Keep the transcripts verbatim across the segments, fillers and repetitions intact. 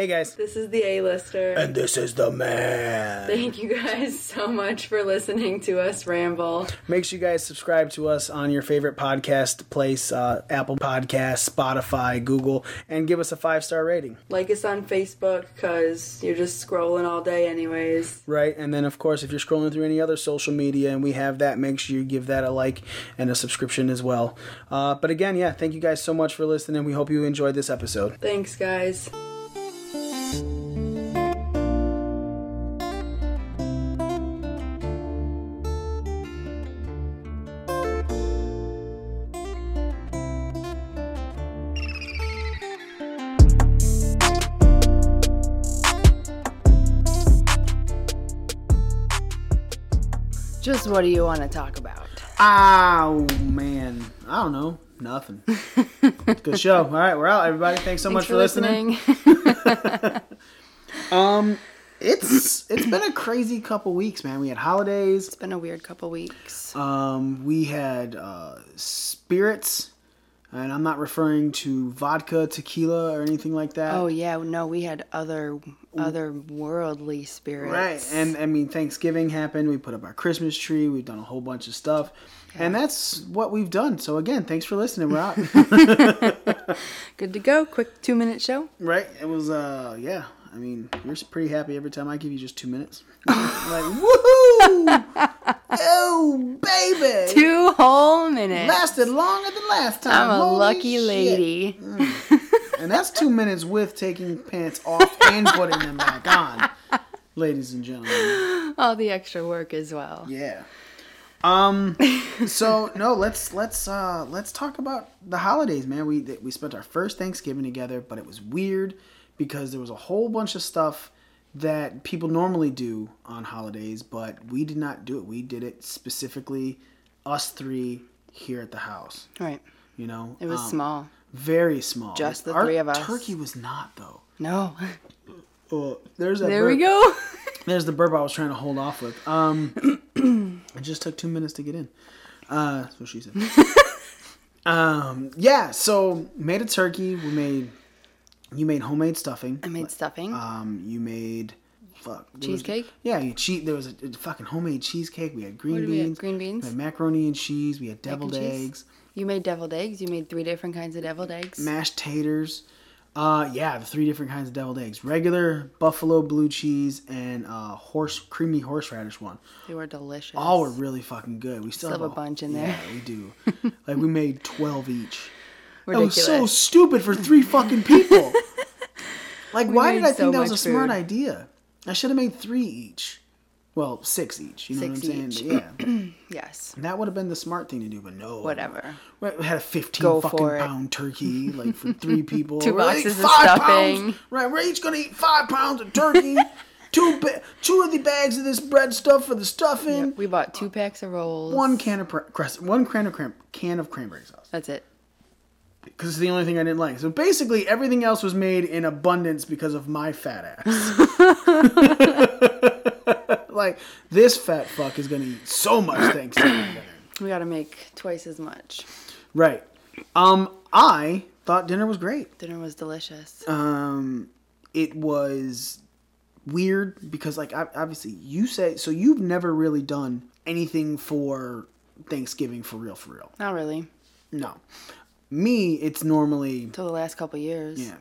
Hey, guys. This is the A-lister. And this is the man. Thank you guys so much for listening to us ramble. Make sure you guys subscribe to us on your favorite podcast place, uh, Apple Podcasts, Spotify, Google, and give us a five-star rating. Like us on Facebook, because you're just scrolling all day anyways. Right, and then, of course, if you're scrolling through any other social media and we have that, make sure you give that a like and a subscription as well. Uh, but again, yeah, thank you guys so much for listening. We hope you enjoyed this episode. Thanks, guys. Just what do you want to talk about? Oh, man. I don't know. Nothing. Good show. All right, we're out, everybody. Thanks so Thanks much for, for listening. listening. um, it's it's been a crazy couple weeks, man. We had holidays. It's been a weird couple weeks. Um, we had uh, spirits, and I'm not referring to vodka, tequila, or anything like that. Oh yeah, no, we had other other worldly spirits. Right, and I mean, Thanksgiving happened. We put up our Christmas tree. We've done a whole bunch of stuff. Yeah. And that's what we've done. So, again, thanks for listening. We're out. Good to go. Quick two-minute show. Right. It was, uh, yeah. I mean, you're pretty happy every time I give you just two minutes. Like, woohoo! Oh, baby! Two whole minutes. Lasted longer than last time. I'm a Holy lucky shit. lady. Mm. And that's two minutes with taking pants off and putting them back on, ladies and gentlemen. All the extra work as well. Yeah. Um, so no, let's, let's, uh, let's talk about the holidays, man. We, we spent our first Thanksgiving together, but it was weird because there was a whole bunch of stuff that people normally do on holidays, but we did not do it. We did it specifically us three here at the house. Right. You know, it was um, small, very small. Just the our three of us. Turkey was not though. No. Oh, there's that there burp. we go. There's the burp I was trying to hold off with. Um, it just took two minutes to get in. Uh, that's what she said. um, yeah, so made a turkey. We made, you made homemade stuffing. I made stuffing. Um, you made, fuck. Cheesecake? Was, yeah, you cheat. There was a, a fucking homemade cheesecake. We had green what beans. We had? Green beans. We had macaroni and cheese. We had deviled eggs. Cheese. You made deviled eggs. You made three different kinds of deviled eggs. Mashed taters. Uh, yeah, the three different kinds of deviled eggs. Regular, buffalo blue cheese, and uh, horse creamy horseradish one. They were delicious. All were really fucking good. We still, still have a all, bunch in there. Yeah, we do. Like, we made twelve each. Ridiculous. That was so stupid for three fucking people. Like, we why did I so think that was a food. smart idea? I should have made three each. Well, six each. You know six what I'm each. saying? But yeah. Yes. And that would have been the smart thing to do, but no. Whatever. We had a fifteen Go fucking pound turkey, like for three people. Two we're boxes like, five of stuffing. Pounds. Right, we're each gonna eat five pounds of turkey. two ba- two of the bags of this bread stuff for the stuffing. Yep, we bought two packs of rolls. One can of pre- cress- one can of cran- can of cranberry sauce. That's it. Because it's the only thing I didn't like. So basically, everything else was made in abundance because of my fat ass. Like, this fat fuck is going to eat so much Thanksgiving. We got to make twice as much. Right. Um, I thought dinner was great. Dinner was delicious. Um, it was weird because, like, obviously you say, so you've never really done anything for Thanksgiving for real, for real. Not really. No. Me, it's normally. Until the last couple years. Yeah.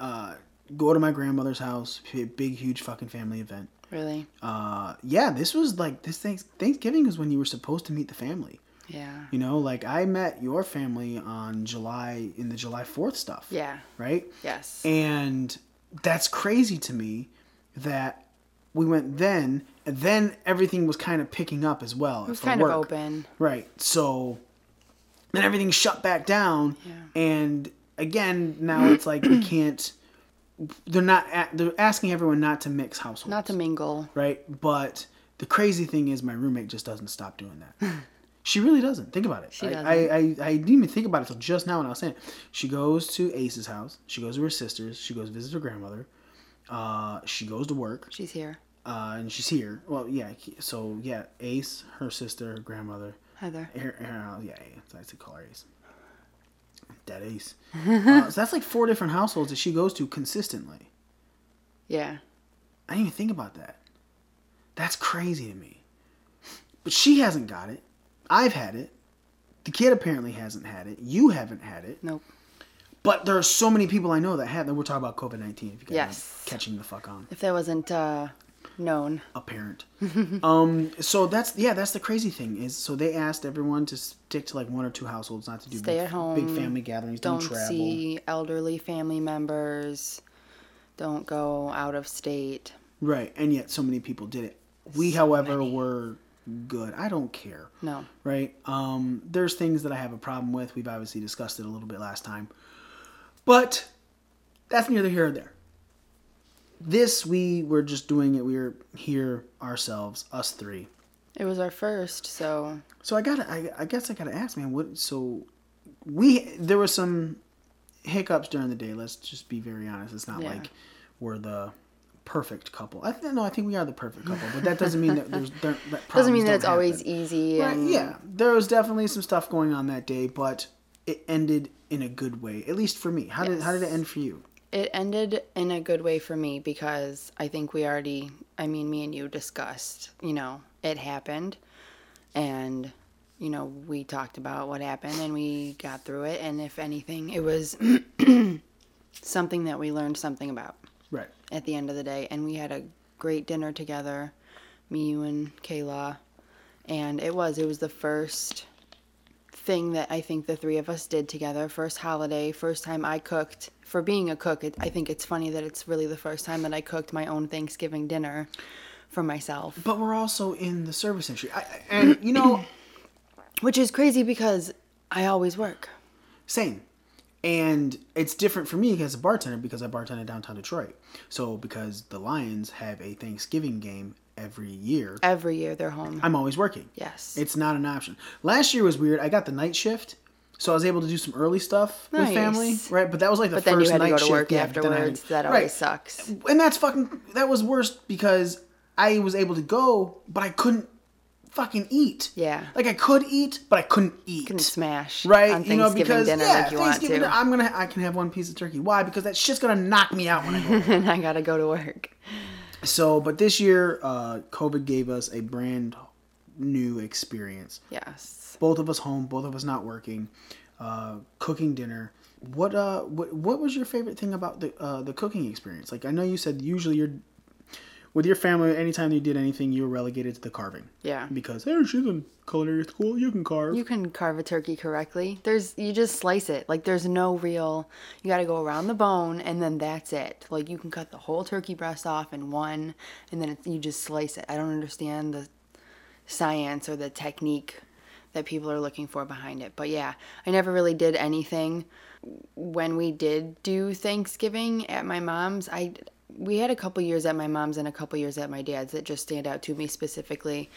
Uh, go to my grandmother's house, big, huge fucking family event. Really? Uh, yeah, this was like, this thing, Thanksgiving is when you were supposed to meet the family. Yeah. You know, like I met your family on July, in the July fourth stuff. Yeah. Right? Yes. And that's crazy to me that we went then, and then everything was kind of picking up as well. It was kind work. of open. Right. So then everything shut back down. Yeah. And again, now it's like we can't. They're not. They're asking everyone not to mix households, not to mingle, right? But the crazy thing is, my roommate just doesn't stop doing that. She really doesn't. Think about it. She I, doesn't. I, I I didn't even think about it until just now when I was saying it. She goes to Ace's house. She goes to her sister's. She goes to visit her grandmother. Uh, she goes to work. She's here. Uh, and she's here. Well, yeah. So yeah, Ace, her sister, her grandmother, Heather. Her, her, yeah, I like to call her Ace. That Ace. Uh, so that's like four different households that she goes to consistently. Yeah. I didn't even think about that. That's crazy to me. But she hasn't got it. I've had it. The kid apparently hasn't had it. You haven't had it. Nope. But there are so many people I know that have that. We're talking about COVID nineteen. If you guys yes. are catching the fuck on. If that wasn't uh, known. Apparent. um. So that's, yeah, that's the crazy thing is, so they asked everyone to stick to like one or two households, not to do Stay big, at home, big family gatherings, don't, don't travel. Don't see elderly family members. Don't go out of state. Right. And yet so many people did it. We, so however, many. were... good. I don't care. No. Right? Um, there's things that I have a problem with. We've obviously discussed it a little bit last time. But that's neither here or there. This, we were just doing it. We were here ourselves, us three. It was our first, so... So I gotta, I, I guess I gotta ask, man, what... So we... There were some hiccups during the day. Let's just be very honest. It's not yeah. like we're the... perfect couple. I th- no, I think we are the perfect couple, but that doesn't mean that there's there, that doesn't mean that it's happen. always easy. Right? And... Yeah, there was definitely some stuff going on that day, but it ended in a good way, at least for me. How yes. did how did it end for you? It ended in a good way for me because I think we already, I mean, me and you discussed, you know, it happened, and you know we talked about what happened and we got through it, and if anything, it was something that we learned something about. Right. At the end of the day. And we had a great dinner together, me, you, and Kayla. And it was, it was the first thing that I think the three of us did together. First holiday, first time I cooked. For being a cook, it, I think it's funny that it's really the first time that I cooked my own Thanksgiving dinner for myself. But we're also in the service industry. I, and, you know... Which is crazy because I always work. Same. And it's different for me as a bartender because I bartend in downtown Detroit. So because the Lions have a Thanksgiving game every year. Every year they're home. I'm always working. Yes. It's not an option. Last year was weird. I got the night shift. So I was able to do some early stuff nice. with family. Right. But that was like the but first night shift. But then you had to go to work yeah, afterwards. Had, that always right. sucks. And that's fucking, that was worse because I was able to go, but I couldn't fucking eat. Yeah. Like I could eat, but I couldn't eat. Couldn't smash. Right? On Thanksgiving you know, because, dinner yeah, like you want to. I'm gonna I can have one piece of turkey. Why? Because that shit's gonna knock me out when I go. And I gotta go to work. So, but this year, uh, COVID gave us a brand new experience. Yes. Both of us home, both of us not working, uh, cooking dinner. What uh what what was your favorite thing about the uh the cooking experience? Like I know you said usually you're with your family, anytime you did anything, you were relegated to the carving. Yeah. Because, hey, she's in culinary school. You can carve. You can carve a turkey correctly. There's, you just slice it. Like, there's no real, you got to go around the bone, and then that's it. Like, you can cut the whole turkey breast off in one, and then it, you just slice it. I don't understand the science or the technique that people are looking for behind it. But, yeah, I never really did anything. When we did do Thanksgiving at my mom's, I... We had a couple years at my mom's and a couple years at my dad's that just stand out to me specifically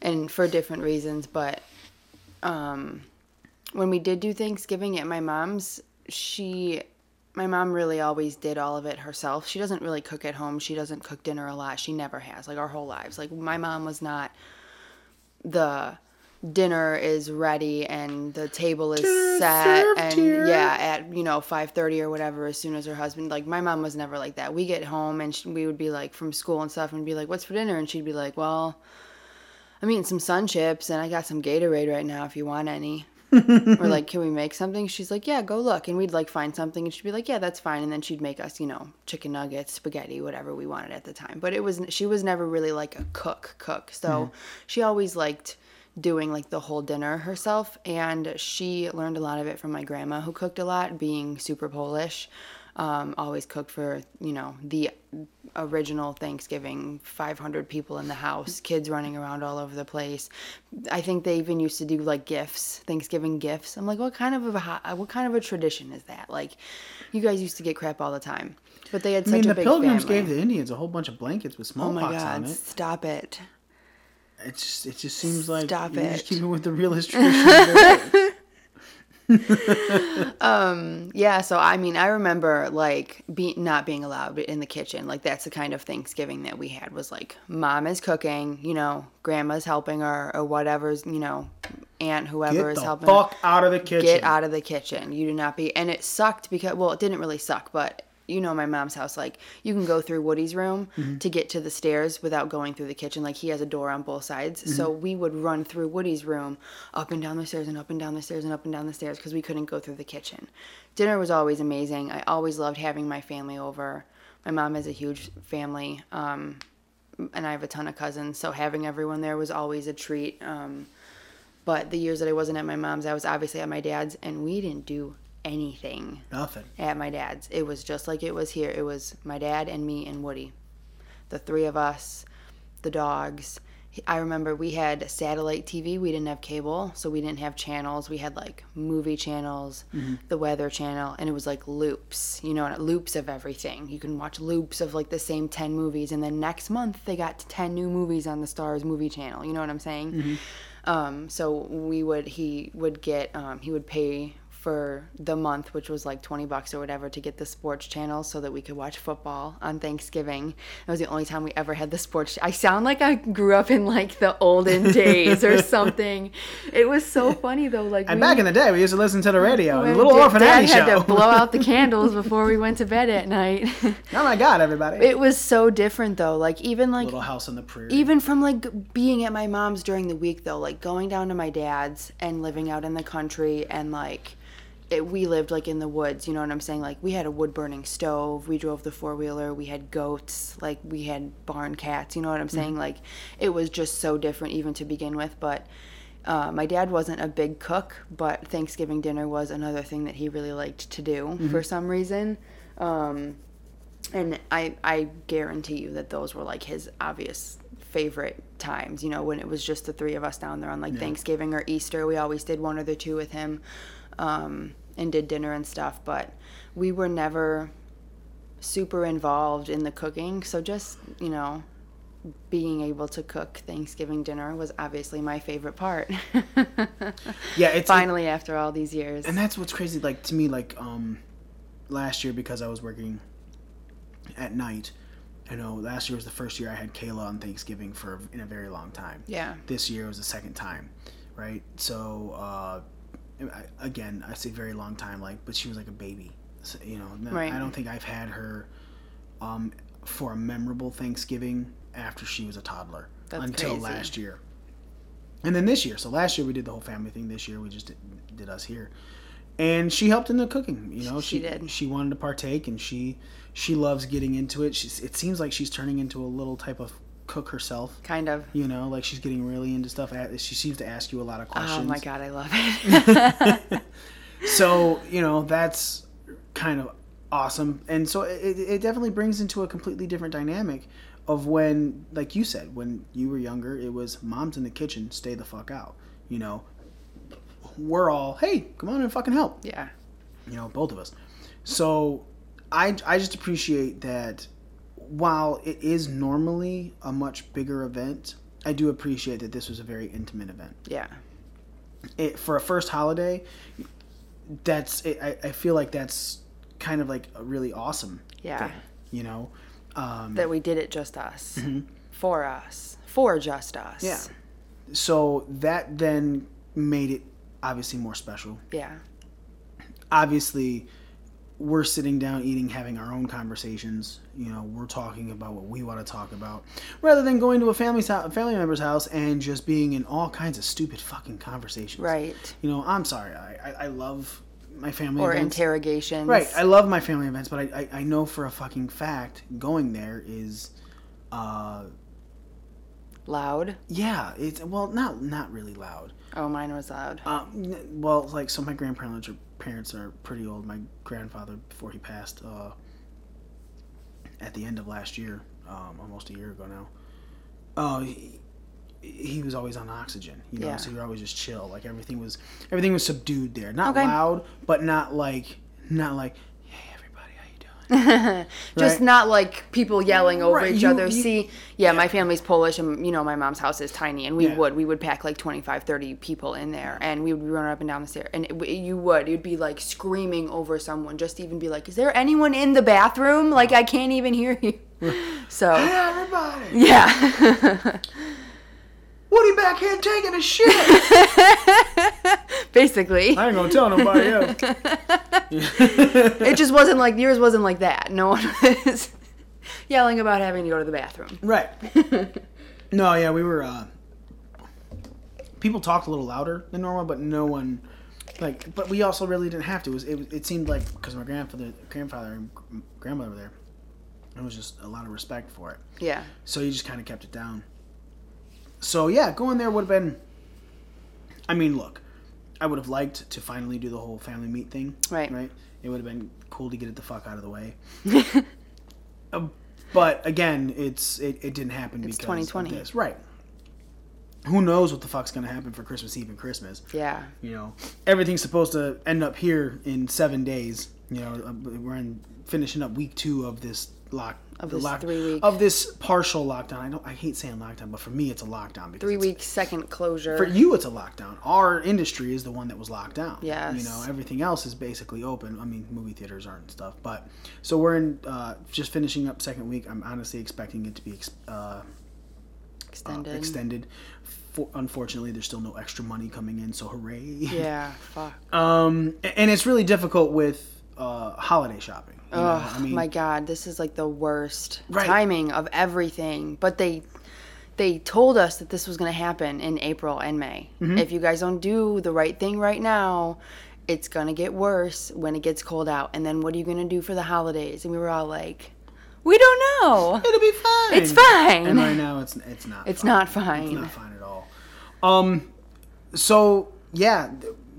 and for different reasons. But um, when we did do Thanksgiving at my mom's, she, my mom really always did all of it herself. She doesn't really cook at home. She doesn't cook dinner a lot. She never has, like our whole lives. Like my mom was not the dinner is ready and the table is set and yeah at you know five thirty or whatever as soon as her husband, like my mom was never like that. We get home and she, we would be like from school and stuff and be like, what's for dinner? And she'd be like, well, I'm eating some Sun Chips and I got some Gatorade right now if you want any. We're like, can we make something? She's like, yeah, go look. And we'd like find something and she'd be like, yeah, that's fine. And then she'd make us, you know, chicken nuggets, spaghetti, whatever we wanted at the time. But it was, she was never really like a cook cook. So mm-hmm. she always liked doing like the whole dinner herself, and she learned a lot of it from my grandma, who cooked a lot, being super Polish, um always cooked for, you know, the original Thanksgiving, five hundred people in the house, kids running around all over the place. I think they even used to do like gifts, Thanksgiving gifts. I'm like, what kind of a what kind of a tradition is that? Like, you guys used to get crap all the time, but they had such I mean, a big family. The Pilgrims gave the Indians a whole bunch of blankets with smallpox on it. Oh my God, stop it. It just, it just seems like Stop you're it. just keeping with the realist tradition. um, yeah, so I mean, I remember like be, not being allowed in the kitchen. Like that's the kind of Thanksgiving that we had was like mom is cooking, you know, grandma's helping her or whatever's, you know, aunt, whoever is helping. Get the fuck out of the kitchen. Get out of the kitchen. You do not be. And it sucked because, well, it didn't really suck, but you know, my mom's house, like, you can go through Woody's room mm-hmm. to get to the stairs without going through the kitchen. Like, he has a door on both sides. Mm-hmm. So we would run through Woody's room up and down the stairs and up and down the stairs and up and down the stairs because we couldn't go through the kitchen. Dinner was always amazing. I always loved having my family over. My mom has a huge family, um, and I have a ton of cousins. So having everyone there was always a treat. Um, but the years that I wasn't at my mom's, I was obviously at my dad's, and we didn't do anything. Nothing. At my dad's. It was just like it was here. It was my dad and me and Woody. The three of us, the dogs. I remember we had satellite T V. We didn't have cable, so we didn't have channels. We had, like, movie channels, mm-hmm. the weather channel, and it was, like, loops, you know, loops of everything. You can watch loops of, like, the same ten movies, and then next month they got ten new movies on the Starz movie channel. You know what I'm saying? Mm-hmm. Um, so we would, he would get, um, he would pay for the month, which was like twenty bucks or whatever, to get the sports channel so that we could watch football on Thanksgiving. That was the only time we ever had the sports. Ch- I sound like I grew up in like the olden days or something. It was so funny though. Like, and we, back in the day, we used to listen to the radio. A little orphan Annie show. Dad had to blow out the candles before we went to bed at night. Oh my God, everybody! It was so different though. Like even like Little House on the Prairie. Even from like being at my mom's during the week though, like going down to my dad's and living out in the country and like. It, we lived like in the woods, you know what I'm saying? Like we had a wood burning stove, we drove the four wheeler, we had goats, like we had barn cats, you know what I'm saying? Mm-hmm. Like it was just so different even to begin with. But uh, my dad wasn't a big cook, but Thanksgiving dinner was another thing that he really liked to do mm-hmm. for some reason. Um, and I, I guarantee you that those were like his obvious favorite times, you know, when it was just the three of us down there on like yeah. Thanksgiving or Easter. We always did one or the two with him. Um, and did dinner and stuff, but we were never super involved in the cooking. So just, you know, being able to cook Thanksgiving dinner was obviously my favorite part. Yeah, it's finally it, after all these years. And that's what's crazy. Like to me, like um, last year because I was working at night. I know last year was the first year I had Kayla on Thanksgiving for in a very long time. Yeah. This year was the second time, right? So. Uh, Again, I say very long time, like, but she was like a baby, so, you know. Right. I don't think I've had her um, for a memorable Thanksgiving after she was a toddler. That's until crazy. Last year, and then this year. So last year we did the whole family thing. This year we just did, did us here, and she helped in the cooking. You know, she, she did. She wanted to partake, and she she loves getting into it. She's, it seems like she's turning into a little type of. Cook herself, kind of, you know, like she's getting really into stuff. She seems to ask you a lot of questions. Oh my God, I love it. So, you know, that's kind of awesome. And so it, it definitely brings into a completely different dynamic of when, like you said, when you were younger, it was mom's in the kitchen, stay the fuck out. You know, we're all, hey, come on and fucking help. Yeah, you know, both of us. So I I just appreciate that. While it is normally a much bigger event, I do appreciate that this was a very intimate event. Yeah. It, for a first holiday, that's it, I, I feel like that's kind of like a really awesome yeah. thing, you know? Um, that we did it just us. Mm-hmm. For us. For just us. Yeah. So that then made it obviously more special. Yeah. Obviously... We're sitting down, eating, having our own conversations. You know, we're talking about what we want to talk about, rather than going to a family's house, family member's house, and just being in all kinds of stupid fucking conversations. Right. You know, I'm sorry. I, I, I love my family or events. Interrogations. Right. I love my family events, but I, I, I know for a fucking fact going there is, uh, loud. Yeah. It's well, not not really loud. Oh, mine was loud. Um, well, like so, my grandparents are. Parents are pretty old. My grandfather, before he passed, uh, at the end of last year, um, almost a year ago now, uh, he, he was always on oxygen. You know, yeah. So you were always just chill. Like everything was, everything was subdued there. Not okay. Loud, but not like, not like, hey everybody, how you doing? Right? Just not like people yelling over right. each you, other. You, See, yeah, yeah, my family's Polish, and you know my mom's house is tiny, and we yeah. would we would pack like twenty-five, thirty people in there, and we would be running up and down the stairs, and it, you would you'd be like screaming over someone, just to even be like, is there anyone in the bathroom? Like I can't even hear you. So hey, everybody. Yeah. Woody back here taking a shit. Basically. I ain't gonna tell nobody else. It just wasn't like, yours wasn't like that. No one was yelling about having to go to the bathroom. Right. No, yeah, we were, uh, people talked a little louder than normal, but no one, like, but we also really didn't have to. It, was, it, it seemed like, because my grandfather, grandfather and grandmother were there, it was just a lot of respect for it. Yeah. So you just kind of kept it down. So, yeah, going there would have been, I mean, look, I would have liked to finally do the whole family meet thing. Right. Right? It would have been cool to get it the fuck out of the way. uh, but, again, it's it, it didn't happen it's because twenty twenty. Of this. Right. Who knows what the fuck's going to happen for Christmas Eve and Christmas. Yeah. You know, everything's supposed to end up here in seven days. You know, we're in, finishing up week two of this lock of the this lock, three week. Of this partial lockdown. I don't. I hate saying lockdown, but for me, it's a lockdown. Because three week second closure. For you, it's a lockdown. Our industry is the one that was locked down. Yes. You know, everything else is basically open. I mean, movie theaters aren't and stuff, but so we're in uh, just finishing up second week. I'm honestly expecting it to be ex- uh, extended. Uh, extended. For, unfortunately, there's still no extra money coming in, so hooray. Yeah. Fuck. um, and it's really difficult with. Uh, holiday shopping. You know? Oh I mean, my God, this is like the worst right. timing of everything. But they they told us that this was going to happen in April and May. Mm-hmm. If you guys don't do the right thing right now, it's going to get worse when it gets cold out. And then what are you going to do for the holidays? And we were all like, we don't know. It'll be fine. It's fine. And right now, it's it's not. It's fine. not fine. It's not fine at all. Um. So yeah,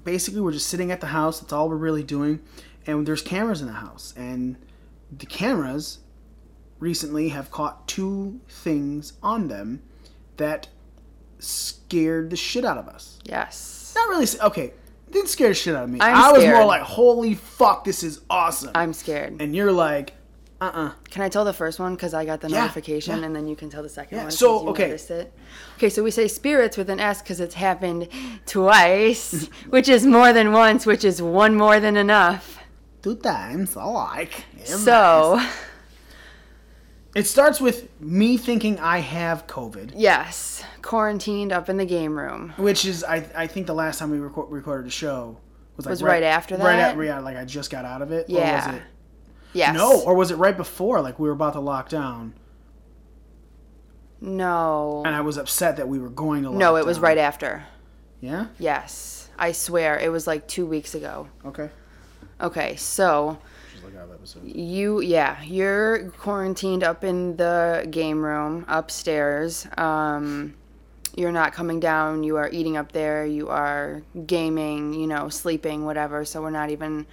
basically we're just sitting at the house. That's all we're really doing. And there's cameras in the house. And the cameras recently have caught two things on them that scared the shit out of us. Yes. Not really. Okay. Didn't scare the shit out of me. I'm I was scared. More like, holy fuck, this is awesome. I'm scared. And you're like, uh-uh. Can I tell the first one? Because I got the yeah, notification. Yeah. And then you can tell the second yeah. one. So, okay. Noticed it. Okay, so we say spirits with an S because it's happened twice, which is more than once, which is one more than enough. Two times, I like. So. Nice. It starts with me thinking I have COVID. Yes. Quarantined up in the game room. Which is, I I think the last time we record, recorded a show was like was right, right after that? Right after, yeah, like I just got out of it. Yeah. Or was it? Yes. No, or was it right before, like we were about to lock down? No. And I was upset that we were going to lock down. No, it was right after. Yeah? Yes. I swear, it was like two weeks ago. Okay. Okay, so you, yeah, you're quarantined up in the game room upstairs. Um, you're not coming down. You are eating up there. You are gaming, you know, sleeping, whatever. So we're not even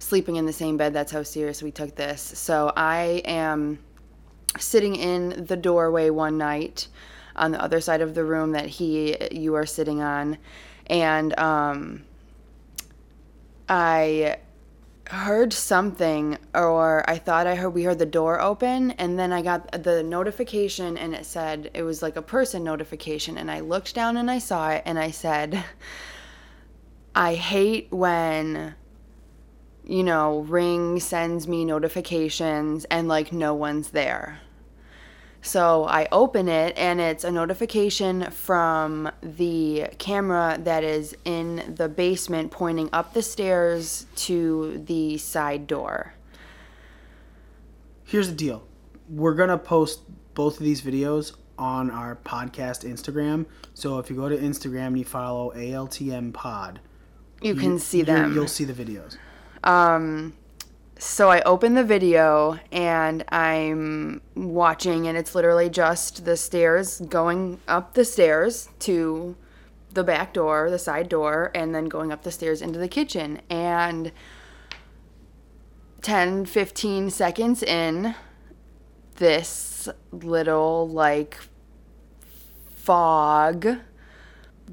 sleeping in the same bed. That's how serious we took this. So I am sitting in the doorway one night on the other side of the room that he, you are sitting on. And um, I... heard something, or I thought I heard, we heard the door open, and then I got the notification, and it said, it was like a person notification, and I looked down and I saw it, and I said, I hate when, you know, Ring sends me notifications and like no one's there. So I open it, and it's a notification from the camera that is in the basement pointing up the stairs to the side door. Here's the deal. We're going to post both of these videos on our podcast Instagram. So if you go to Instagram and you follow A L T M Pod, you can you, see them. You'll see the videos. Um... So I open the video, and I'm watching, and it's literally just the stairs going up the stairs to the back door, the side door, and then going up the stairs into the kitchen. And ten, fifteen seconds in, this little, like, fog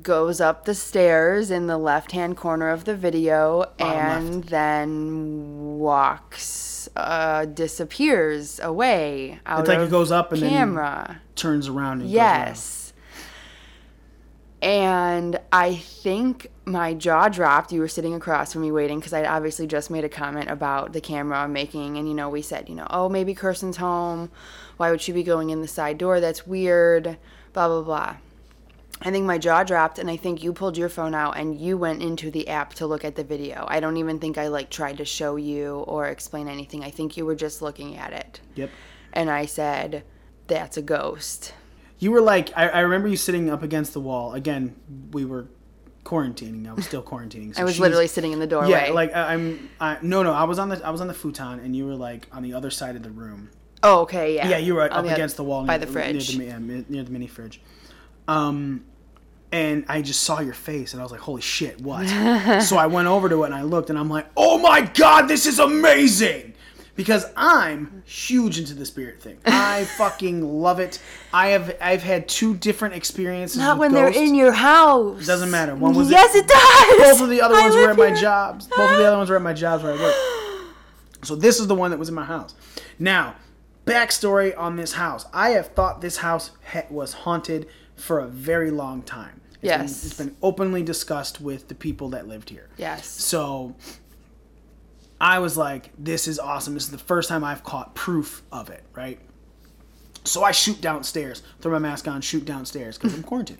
goes up the stairs in the left-hand corner of the video, Bottom and left. Then walks, uh, disappears away out it's of like it goes up and camera. Then turns around and yes. goes around. And I think my jaw dropped. You were sitting across from me waiting because I'd obviously just made a comment about the camera making, and, you know, we said, you know, oh, maybe Kirsten's home. Why would she be going in the side door? That's weird, blah, blah, blah. I think my jaw dropped, and I think you pulled your phone out and you went into the app to look at the video. I don't even think I, like, tried to show you or explain anything. I think you were just looking at it. Yep. And I said, that's a ghost. You were like, I, I remember you sitting up against the wall. Again, we were quarantining. I was still quarantining. So I was literally sitting in the doorway. Yeah, like, I, I'm, I, no, no, I was on the, I was on the futon, and you were, like, on the other side of the room. Oh, okay, yeah. Yeah, you were up against the wall. By the fridge. Near the, yeah, near the mini fridge. Um, and I just saw your face, and I was like, holy shit, what? So I went over to it, and I looked, and I'm like, oh my God, this is amazing! Because I'm huge into the spirit thing. I fucking love it. I have I've had two different experiences Not with when ghosts. They're in your house. It doesn't matter. One was Yes, it, it does! Both of the other I ones were at my jobs. Both of the other ones were at my jobs where I worked. So this is the one that was in my house. Now, backstory on this house. I have thought this house ha- was haunted for a very long time. It's yes. Been, it's been openly discussed with the people that lived here. Yes. So I was like, this is awesome. This is the first time I've caught proof of it, right? So I shoot downstairs, throw my mask on, shoot downstairs because I'm quarantining.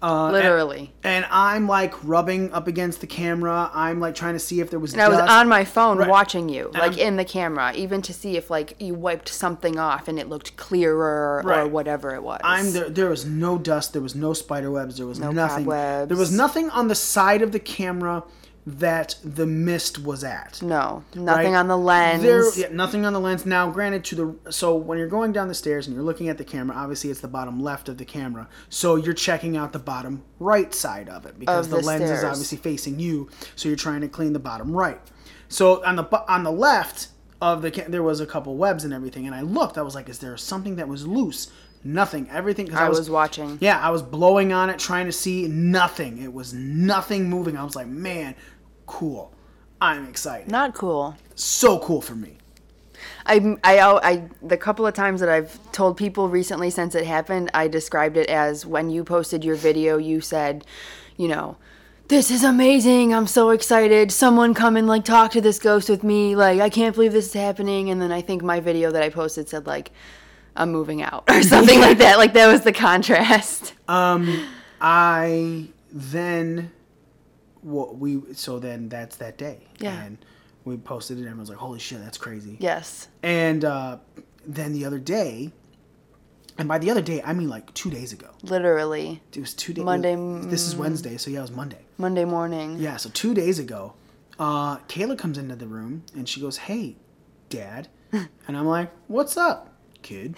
Uh, Literally. And, and I'm like rubbing up against the camera. I'm like trying to see if there was and dust. I was on my phone right. watching you, and like I'm, in the camera, even to see if like you wiped something off and it looked clearer right. or whatever it was. I'm there, there was no dust. There was no spider webs. There was no nothing. Cobwebs. There was nothing on the side of the camera that the mist was at. No, nothing right? on the lens. There, yeah, nothing on the lens. Now, granted, to the so when you're going down the stairs and you're looking at the camera, obviously it's the bottom left of the camera, so you're checking out the bottom right side of it because of the, the lens stairs. Is obviously facing you, so you're trying to clean the bottom right. So on the on the left of the there was a couple webs and everything, and I looked. I was like, is there something that was loose? Nothing. Everything. Cause I, I was, was watching. Yeah, I was blowing on it, trying to see nothing. It was nothing moving. I was like, man. Cool. I'm excited. Not cool. So cool for me. I, I, I, the couple of times that I've told people recently since it happened, I described it as when you posted your video, you said, you know, this is amazing. I'm so excited. Someone come and like talk to this ghost with me. Like, I can't believe this is happening. And then I think my video that I posted said like, I'm moving out or something like that. Like that was the contrast. Um, I then... Well, we so then that's that day. Yeah. And we posted it and everyone's like, holy shit, that's crazy. Yes. And uh, then the other day, and by the other day, I mean like two days ago. Literally. It was two days. Monday. This is Wednesday, so yeah, it was Monday. Monday morning. Yeah, so two days ago, uh, Kayla comes into the room and she goes, hey, Dad. And I'm like, what's up, kid?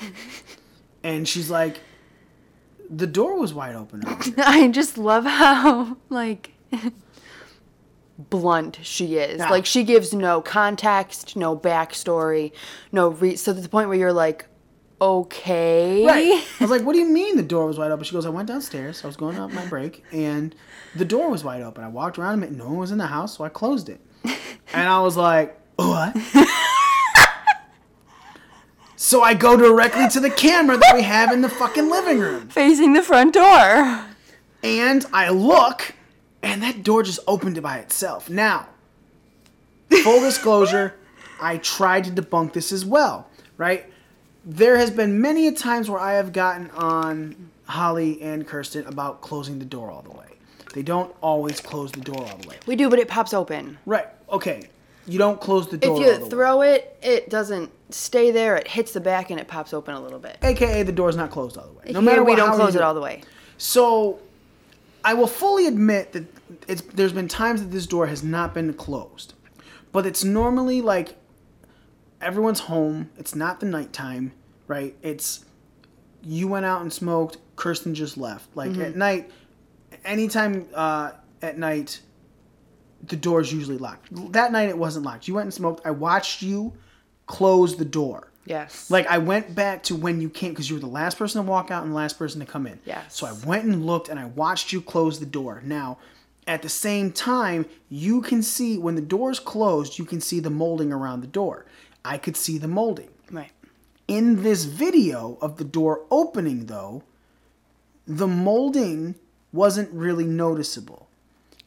And she's like, the door was wide open. I just love how, like... blunt she is. Nah. Like she gives no context, no backstory, no re- so to the point where you're like, okay, right. I was like, what do you mean the door was wide open? She goes, I went downstairs, I was going out my break and the door was wide open. I walked around and no one was in the house, so I closed it. And I was like, what? So I go directly to the camera that we have in the fucking living room facing the front door, and I look. And that door just opened by itself. Now, full disclosure, I tried to debunk this as well, right? There has been many a times where I have gotten on Holly and Kirsten about closing the door all the way. They don't always close the door all the way. We do, but it pops open. Right. Okay. You don't close the door all the way. If you throw it, it doesn't stay there. It hits the back and it pops open a little bit. A K A the door's not closed all the way. No matter what, we don't close it all the way. So... I will fully admit that it's, there's been times that this door has not been closed. But it's normally like everyone's home. It's not the nighttime, right? It's you went out and smoked. Kirsten just left. Like mm-hmm. at night, anytime uh, at night, the door's usually locked. That night it wasn't locked. You went and smoked. I watched you close the door. Yes. Like I went back to when you came because you were the last person to walk out and the last person to come in. Yes. So I went and looked and I watched you close the door. Now, at the same time, you can see when the door's closed, you can see the molding around the door. I could see the molding. Right. In this video of the door opening, though, the molding wasn't really noticeable.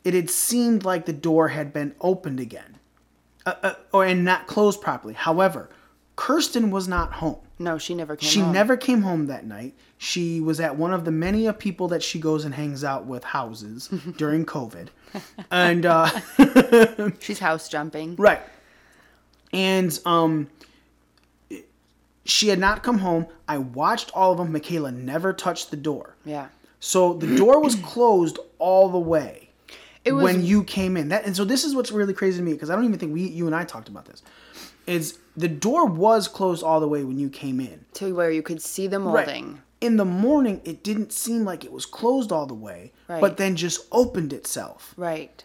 It had seemed like the door had been opened again, uh, uh, or and not closed properly. However, Kirsten was not home. No, she never came she home. She never came home that night. She was at one of the many of people that she goes and hangs out with houses during COVID. And uh, she's house jumping. Right. And um, she had not come home. I watched all of them. Michaela never touched the door. Yeah. So the door was closed all the way it was... when you came in. That, and so this is what's really crazy to me, because I don't even think we, you and I talked about this. Is the door was closed all the way when you came in. To where you could see the molding. Right. In the morning, it didn't seem like it was closed all the way, right. But then just opened itself. Right.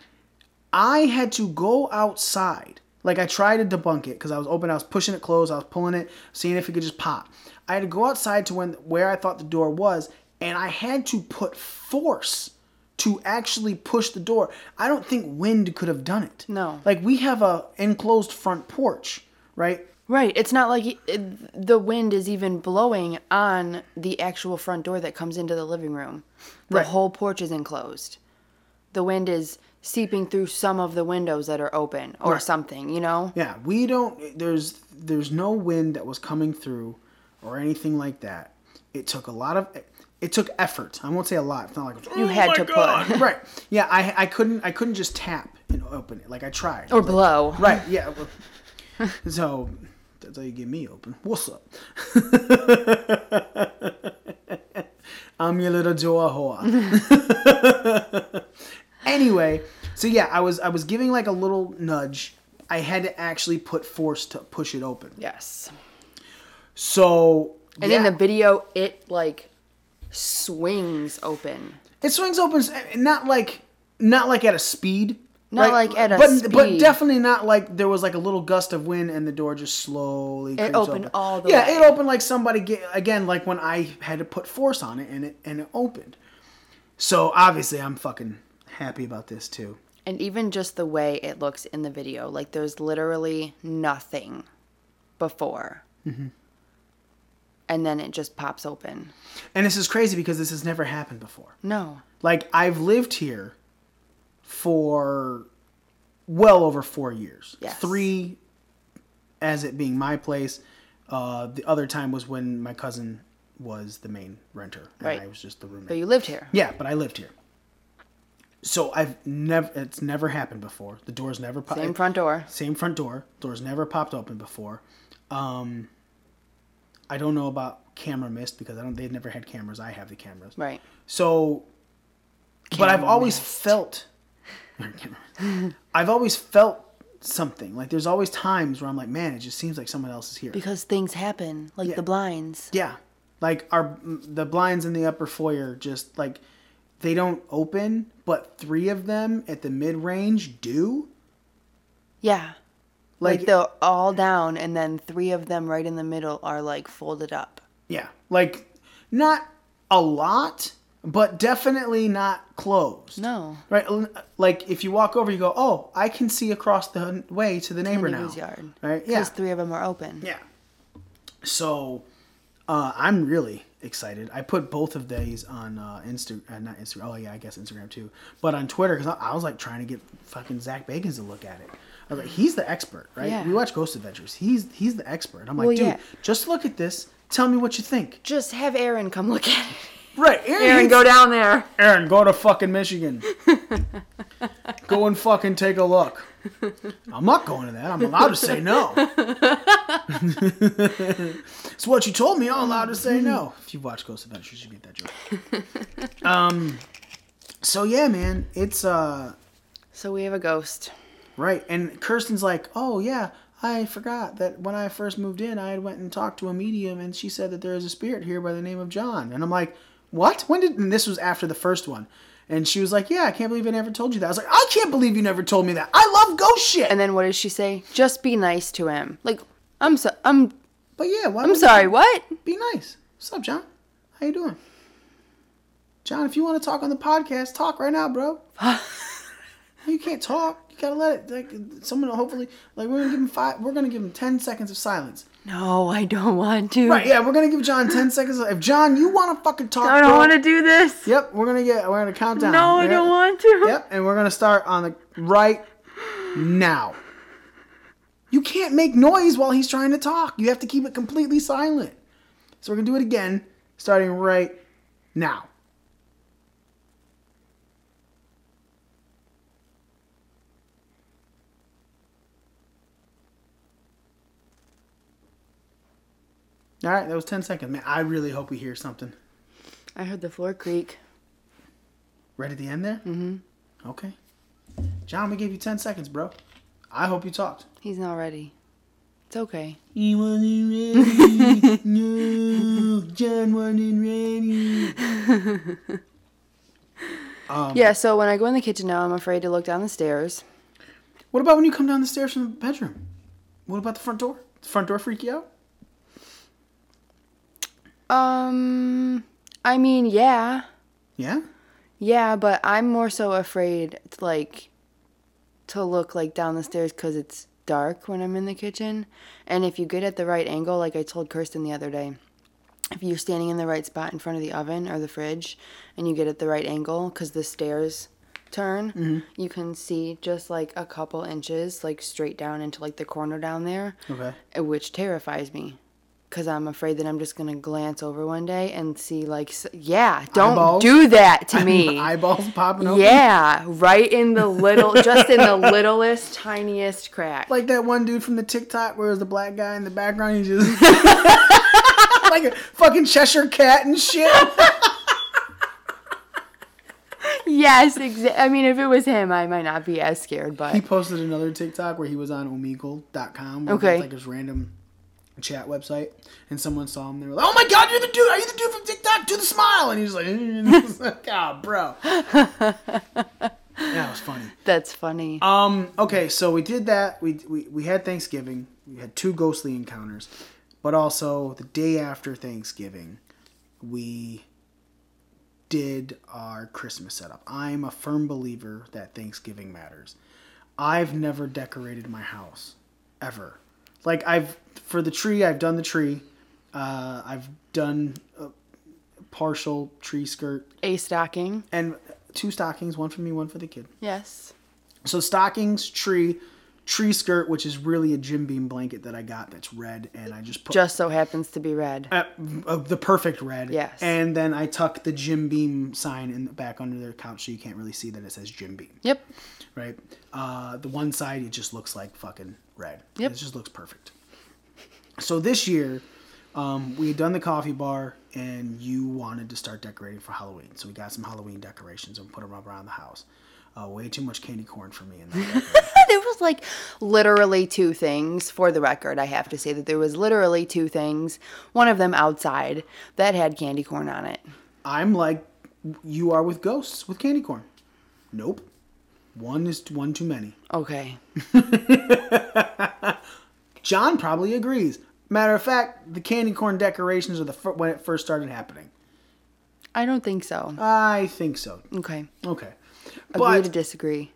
I had to go outside. Like, I tried to debunk it because I was open. I was pushing it closed. I was pulling it, seeing if it could just pop. I had to go outside to when where I thought the door was, and I had to put force to actually push the door. I don't think wind could have done it. No. Like, we have a enclosed front porch. Right? Right. It's not like it, it, the wind is even blowing on the actual front door that comes into the living room. The right. whole porch is enclosed. The wind is seeping through some of the windows that are open or right. something, you know? Yeah. We don't... There's there's no wind that was coming through or anything like that. It took a lot of... It took effort. I won't say a lot. It's not like... Oh, you had to God. Put... Right. Yeah. I I couldn't I couldn't just tap and open it. Like, I tried. Or I blow. Like, right. Yeah. So that's how you get me open. What's up? I'm your little Joa Hoa. Anyway, so yeah, I was I was giving like a little nudge. I had to actually put force to push it open. Yes. So and yeah. in the video, it like swings open. It swings open, not like not like at a speed. Not right? like at a but, speed. But definitely not like there was like a little gust of wind and the door just slowly creeps open. It opened all the yeah, way. Yeah, it opened like somebody, get, again, like when I had to put force on it and it and it opened. So obviously I'm fucking happy about this too. And even just the way it looks in the video, like there's literally nothing before. Mm-hmm. And then it just pops open. And this is crazy because this has never happened before. No. Like I've lived here for well over four years. Yes. Three as it being my place. Uh, the other time was when my cousin was the main renter. And right. I was just the roommate. But you lived here. Yeah, but I lived here. So I've never, it's never happened before. The door's never popped. Same front door. Same front door. Door's never popped open before. Um, I don't know about camera mist because I don't, they've never had cameras. I have the cameras. Right. So, camera but I've always mist. felt... I've always felt something. Like, there's always times where I'm like, man, it just seems like someone else is here. Because things happen, like yeah. the blinds. Yeah. Like, our the blinds in the upper foyer just, like, they don't open, but three of them at the mid-range do. Yeah. Like, like they're all down, and then three of them right in the middle are, like, folded up. Yeah. Like, not a lot, but definitely not closed. No. Right? Like, if you walk over, you go, oh, I can see across the way to the to neighbor the neighbor's now. Yard. Right? Yeah. Because three of them are open. Yeah. So, uh, I'm really excited. I put both of these on uh, Insta, uh, not Instagram, oh yeah, I guess Instagram too, but on Twitter, because I, I was like trying to get fucking Zach Bagans to look at it. I was like, he's the expert, right? Yeah. We watch Ghost Adventures. He's he's the expert. I'm like, well, dude, yeah. just look at this. Tell me what you think. Just have Aaron come look at it. Right, Aaron, Aaron go down there. Aaron, go to fucking Michigan. Go and fucking take a look. I'm not going to that. I'm allowed to say no. It's what you told me. I'm allowed to say no. If you watch Ghost Adventures, you get that joke. Um, so yeah, man, it's uh. So we have a ghost. Right, and Kirsten's like, oh yeah. I forgot that when I first moved in, I had went and talked to a medium, and she said that there is a spirit here by the name of John. And I'm like, what? When did? And this was after the first one. And she was like, yeah, I can't believe I never told you that. I was like, I can't believe you never told me that. I love ghost shit. And then what does she say? Just be nice to him. Like, I'm so, I'm. But yeah, why I'm sorry. You, what? Be nice. What's up, John? How you doing, John? If you want to talk on the podcast, talk right now, bro. You can't talk. Gotta let it, like, someone hopefully, like, we're gonna give him five, we're gonna give him ten seconds of silence. No, I don't want to. Right, yeah, we're gonna give John ten seconds. Of, if John, you wanna fucking talk, I don't bro, wanna do this. Yep, we're gonna get, we're gonna count down. No, I yeah. don't want to. Yep, and we're gonna start on the right now. You can't make noise while he's trying to talk. You have to keep it completely silent. So we're going to do it again, starting right now. All right, that was ten seconds. Man, I really hope we hear something. I heard the floor creak. Right at the end there? Mm-hmm. Okay. John, we gave you ten seconds, bro. I hope you talked. He's not ready. It's okay. He wasn't ready. No, John wasn't ready. um, yeah, so when I go in the kitchen now, I'm afraid to look down the stairs. What about when you come down the stairs from the bedroom? What about the front door? Does the front door freak you out? Um, I mean, yeah. Yeah? Yeah, but I'm more so afraid, to, like, to look, like, down the stairs because it's dark when I'm in the kitchen. And if you get at the right angle, like I told Kirsten the other day, if you're standing in the right spot in front of the oven or the fridge and you get at the right angle because the stairs turn, mm-hmm. you can see just, like, a couple inches, like, straight down into, like, the corner down there. Okay. Which terrifies me. Because I'm afraid that I'm just going to glance over one day and see, like, yeah, don't eyeballs. Do that to me. Eyeballs popping open? Yeah, right in the little, just in the littlest, tiniest crack. Like that one dude from the TikTok where it was the black guy in the background. He's just like a fucking Cheshire cat and shit. Yes, exactly. I mean, if it was him, I might not be as scared, but. He posted another TikTok where he was on omegle dot com. Where okay. It was like his random chat website, and someone saw him. They were like, "Oh my God, you're the dude! Are you the dude from TikTok? Do the smile!" And he was like, "God, oh, bro." That was funny. That's funny. Um. Okay, so we did that. We we we had Thanksgiving. We had two ghostly encounters, but also the day after Thanksgiving, we did our Christmas setup. I'm a firm believer that Thanksgiving matters. I've never decorated my house ever. Like, I've, for the tree, I've done the tree. Uh, I've done a partial tree skirt. A stocking. And two stockings, one for me, one for the kid. Yes. So stockings, tree, tree skirt, which is really a Jim Beam blanket that I got that's red. And I just put... Just so happens to be red. Uh, uh, the perfect red. Yes. And then I tuck the Jim Beam sign in the back under their couch so you can't really see that it says Jim Beam. Yep. Right? Uh, the one side, it just looks like fucking... red. Yep. It just looks perfect. So this year, um, we had done the coffee bar, and you wanted to start decorating for Halloween. So we got some Halloween decorations and put them up around the house. Uh, way too much candy corn for me in that. There was like literally two things. For the record, I have to say that there was literally two things. One of them outside that had candy corn on it. I'm like, you are with ghosts with candy corn. Nope. One is one too many. Okay. John probably agrees. Matter of fact, the candy corn decorations are the fir- when it first started happening. I don't think so. I think so. Okay. Okay. Agree to disagree.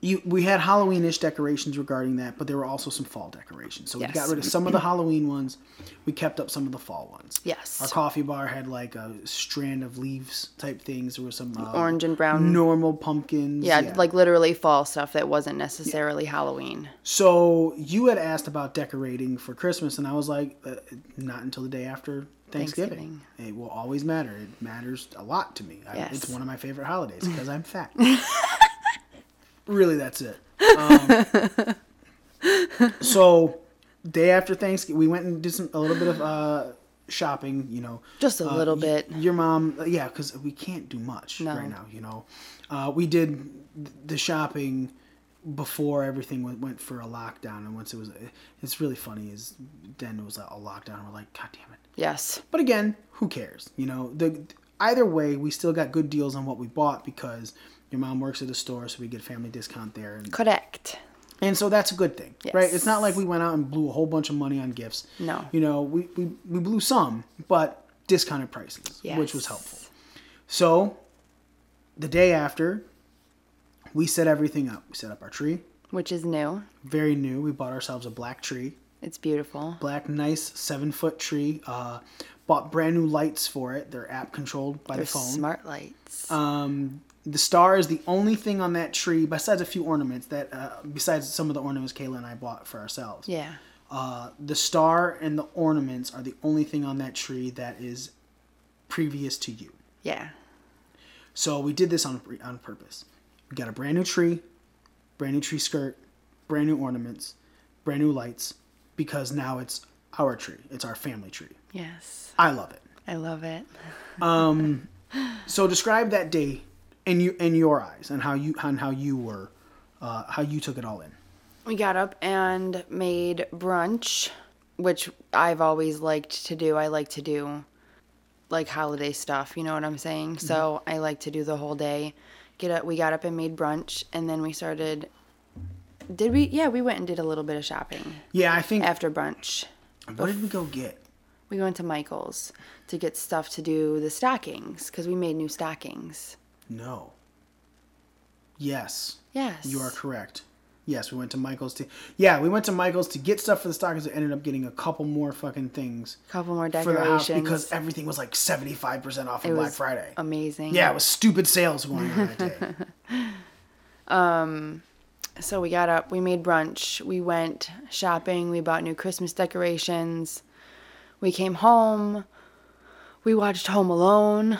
You, we had Halloween-ish decorations regarding that, but there were also some fall decorations. So we yes. got rid of some of the Halloween ones. We kept up some of the fall ones. Yes. Our coffee bar had like a strand of leaves type things. There were some uh, orange and brown normal pumpkins. Yeah, yeah, like literally fall stuff that wasn't necessarily yeah. Halloween. So you had asked about decorating for Christmas, and I was like, uh, not until the day after Thanksgiving. Thanksgiving. It will always matter. It matters a lot to me. Yes. I, it's one of my favorite holidays because I'm fat. Really, that's it. Um, so, day after Thanksgiving, we went and did some, a little bit of uh, shopping, you know. Just a uh, little bit. Y- your mom, yeah, because we can't do much no. right now, you know. Uh, we did the shopping before everything went, went for a lockdown. And once it was, it's really funny, is then it was a lockdown. We're like, God damn it. Yes. But again, who cares? You know, the either way, we still got good deals on what we bought because... Your mom works at a store, so we get a family discount there. And, correct. And so that's a good thing, yes. right? It's not like we went out and blew a whole bunch of money on gifts. No. You know, we, we, we blew some, but discounted prices, yes. which was helpful. So the day after, we set everything up. We set up our tree. Which is new. Very new. We bought ourselves a black tree. It's beautiful. Black, nice, seven-foot tree. Uh, bought brand new lights for it. They're app-controlled by They're the phone. They're smart lights. Um... The star is the only thing on that tree, besides a few ornaments, that uh, besides some of the ornaments Kayla and I bought for ourselves. Yeah. Uh, the star and the ornaments are the only thing on that tree that is previous to you. Yeah. So we did this on on purpose. We got a brand new tree, brand new tree skirt, brand new ornaments, brand new lights, because now it's our tree. It's our family tree. Yes. I love it. I love it. um, so describe that day in you in your eyes and how you and how you were, uh, how you took it all in. We got up and made brunch, which I've always liked to do. I like to do like holiday stuff, you know what I'm saying? Mm-hmm. So I like to do the whole day. Get up. We got up and made brunch, and then we started. Did we? Yeah, we went and did a little bit of shopping. Yeah, I think after brunch. What did we go get? We went to Michael's to get stuff to do the stockings, because we made new stockings. No. Yes. Yes. You are correct. Yes, we went to Michael's to... Yeah, we went to Michael's to get stuff for the stockings and ended up getting a couple more fucking things. Couple more decorations. For the house, because everything was like seventy-five percent off on Black Friday. Amazing. Yeah, it was stupid sales going on that day. um... So we got up, we made brunch, we went shopping, we bought new Christmas decorations, we came home, we watched Home Alone,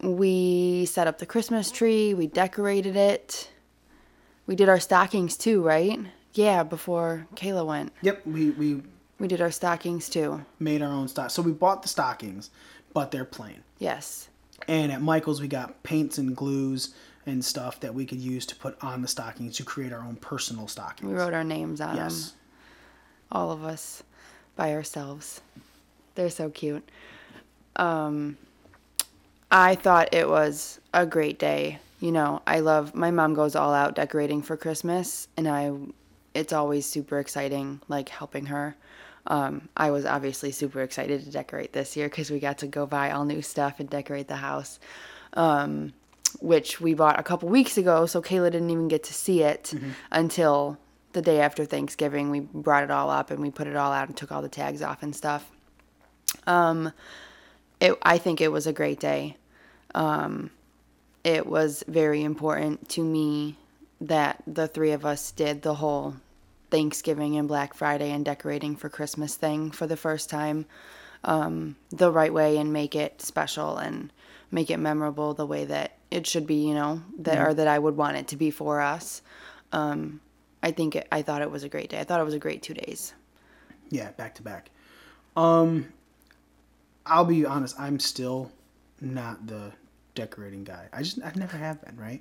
we set up the Christmas tree, we decorated it, we did our stockings too, right? Yeah, before Kayla went. Yep, we... We, we did our stockings too. Made our own stock. So we bought the stockings, but they're plain. Yes. And at Michael's we got paints and glues and stuff that we could use to put on the stockings to create our own personal stockings. We wrote our names on yes. them. All of us by ourselves. They're so cute. Um, I thought it was a great day. You know, I love, my mom goes all out decorating for Christmas, and I, it's always super exciting, like helping her. Um, I was obviously super excited to decorate this year because we got to go buy all new stuff and decorate the house. Um, which we bought a couple weeks ago, so Kayla didn't even get to see it mm-hmm. until the day after Thanksgiving. We brought it all up and we put it all out and took all the tags off and stuff. Um, it, I think it was a great day. Um, it was very important to me that the three of us did the whole Thanksgiving and Black Friday and decorating for Christmas thing for the first time um, the right way and make it special and make it memorable the way that it should be, you know, that mm-hmm. or that I would want it to be for us. Um, I think it, I thought it was a great day. I thought it was a great two days. Yeah, back to back. Um, I'll be honest. I'm still not the decorating guy. I just I never have been, right?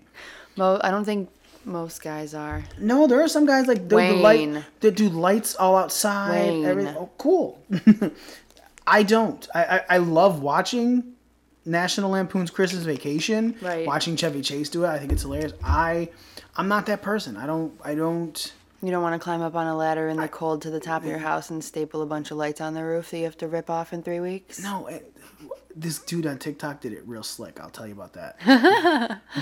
Well, I don't think most guys are. No, there are some guys like the light that do lights all outside. Wayne. Everything. Oh, cool. I don't. I, I I love watching National Lampoon's Christmas Vacation, right. Watching Chevy Chase do it, I think it's hilarious. I, I'm not that person. I don't, I don't. You don't want to climb up on a ladder in the I, cold to the top of your house and staple a bunch of lights on the roof that you have to rip off in three weeks? No, it, this dude on TikTok did it real slick. I'll tell you about that.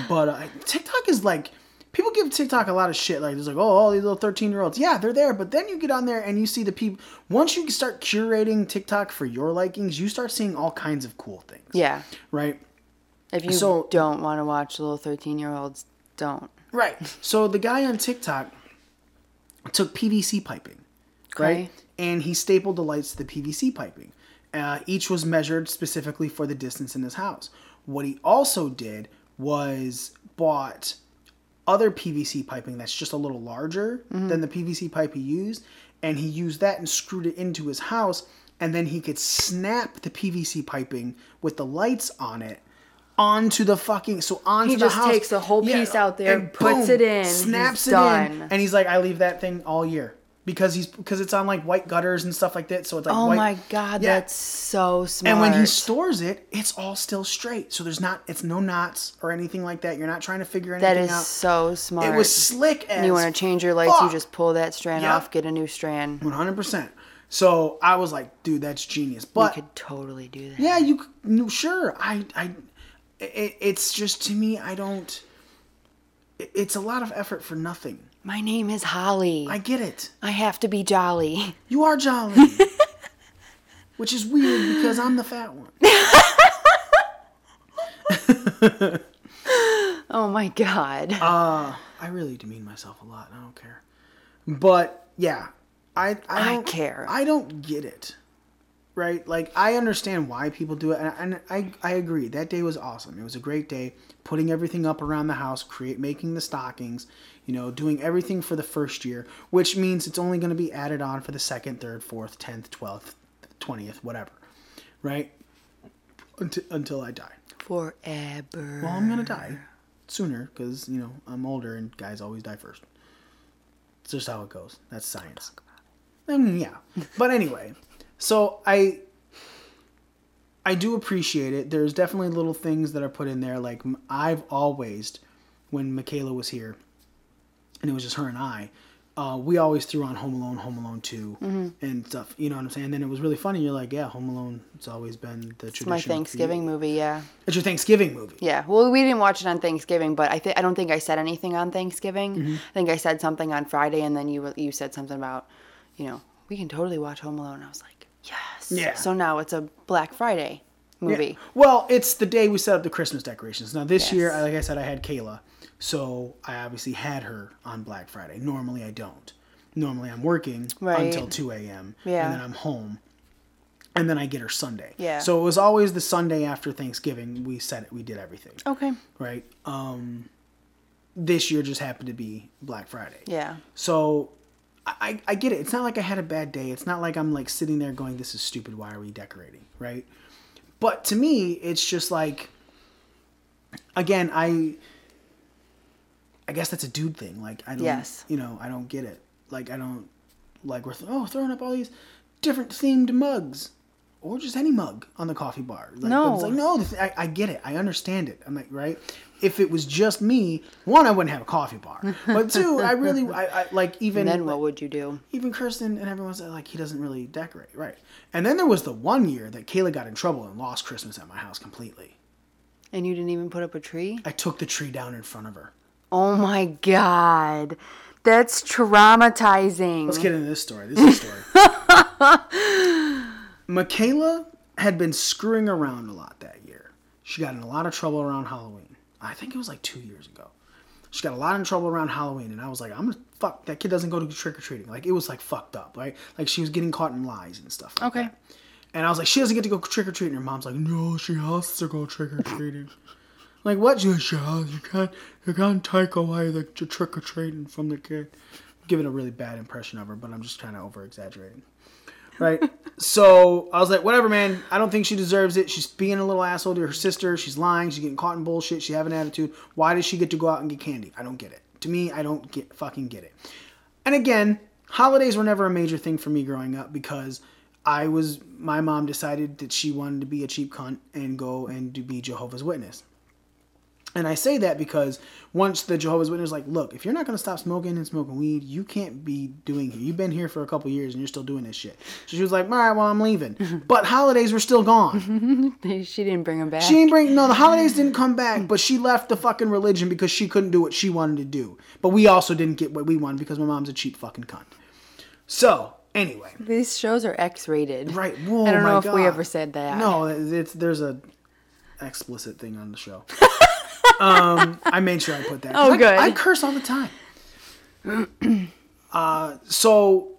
But uh, TikTok is like, people give TikTok a lot of shit. Like, it's like, oh, all these little thirteen-year-olds. Yeah, they're there. But then you get on there and you see the people. Once you start curating TikTok for your likings, you start seeing all kinds of cool things. Yeah. Right? If you so, don't want to watch little thirteen-year-olds, don't. Right. So the guy on TikTok took P V C piping, right? Okay. And he stapled the lights to the P V C piping. Uh, each was measured specifically for the distance in his house. What he also did was bought other P V C piping that's just a little larger mm-hmm. than the P V C pipe he used, and he used that and screwed it into his house, and then he could snap the P V C piping with the lights on it onto the fucking so onto he the house. He just takes the whole piece yeah, out there and puts boom, it in, snaps he's it done. in, and he's like, I leave that thing all year because he's because it's on like white gutters and stuff like that, so it's like oh white. my god, yeah. That's so smart. And when he stores it, it's all still straight, so there's not it's no knots or anything like that. You're not trying to figure anything out. That is out. so smart. It was slick as you want to change your lights, fuck. You just pull that strand yep. off, get a new strand. one hundred percent. So I was like, dude, that's genius. But you could totally do that. Yeah, you could. Sure, I, I, it, it's just to me, I don't. It, it's a lot of effort for nothing. My name is Holly. I get it. I have to be jolly. You are jolly. Which is weird because I'm the fat one. Oh my God. Uh, I really demean myself a lot. I don't care. But yeah, I I, don't, I care. I don't get it. Right? Like, I understand why people do it. And, and I, I agree. That day was awesome. It was a great day. Putting everything up around the house, create making the stockings, you know, doing everything for the first year, which means it's only going to be added on for the second, third, fourth, tenth, twelfth, twentieth, whatever. Right? Until, until I die. Forever. Well, I'm going to die sooner because, you know, I'm older and guys always die first. It's just how it goes. That's science. Don't talk about it. I mean, yeah. But anyway... So I I do appreciate it. There's definitely little things that are put in there. Like, I've always, when Michaela was here, and it was just her and I, uh, we always threw on Home Alone, Home Alone two, mm-hmm. and stuff. You know what I'm saying? And then it was really funny. You're like, yeah, Home Alone, it's always been the tradition. It's my Thanksgiving movie, yeah. It's your Thanksgiving movie. Yeah. Well, we didn't watch it on Thanksgiving, but I th- I don't think I said anything on Thanksgiving. Mm-hmm. I think I said something on Friday, and then you you said something about, you know, we can totally watch Home Alone. I was like, yes. Yeah. So now it's a Black Friday movie. Yeah. Well, it's the day we set up the Christmas decorations. Now, this yes. year, like I said, I had Kayla. So I obviously had her on Black Friday. Normally, I don't. Normally, I'm working right. until two a.m. Yeah. And then I'm home. And then I get her Sunday. Yeah. So it was always the Sunday after Thanksgiving. We set it. We did everything. Okay. Right? Um, this year just happened to be Black Friday. Yeah. So... I, I get it. It's not like I had a bad day. It's not like I'm like sitting there going, this is stupid. Why are we decorating? Right. But to me, it's just like, again, I, I guess that's a dude thing. Like, I don't, yes. you know, I don't get it. Like, I don't like we're th- oh, throwing up all these different themed mugs or just any mug on the coffee bar. Like, no, it's like, no, th- I, I get it. I understand it. I'm like, right. If it was just me, one, I wouldn't have a coffee bar. But two, I really, I, I like even... And then what would you do? Even Kirsten and everyone's like, he doesn't really decorate. Right. And then there was the one year that Kayla got in trouble and lost Christmas at my house completely. And you didn't even put up a tree? I took the tree down in front of her. Oh my God. That's traumatizing. Let's get into this story. This is a story. Michaela had been screwing around a lot that year. She got in a lot of trouble around Halloween. I think it was like two years ago. She got a lot in trouble around Halloween, and I was like, I'm gonna fuck that kid doesn't go to trick or treating. Like, it was like fucked up, right? Like, she was getting caught in lies and stuff. Like okay. That. And I was like, she doesn't get to go trick or treating. Her mom's like, no, she has to go trick or treating. Like, what? She goes, yeah, you can't, you can't take away the, the trick or treating from the kid. I'm giving a really bad impression of her, but I'm just kind of over exaggerating, right? So I was like, whatever, man. I don't think she deserves it. She's being a little asshole to her sister. She's lying. She's getting caught in bullshit. She has an attitude. Why does she get to go out and get candy? I don't get it. To me, I don't get fucking get it. And again, holidays were never a major thing for me growing up because I was my mom decided that she wanted to be a cheap cunt and go and to be Jehovah's Witness. And I say that because once the Jehovah's Witness is like, look, if you're not going to stop smoking and smoking weed, you can't be doing it. You've been here for a couple years and you're still doing this shit. So she was like, all right, well, I'm leaving. But holidays were still gone. She didn't bring them back. She didn't bring, no, the holidays didn't come back, but she left the fucking religion because she couldn't do what she wanted to do. But we also didn't get what we wanted because my mom's a cheap fucking cunt. So... Anyway. These shows are X-rated. Right. Whoa, I don't know if God. we ever said that. No, it's there's a explicit thing on the show. Um, I made sure I put that. Oh, I, good. I curse all the time. uh, so,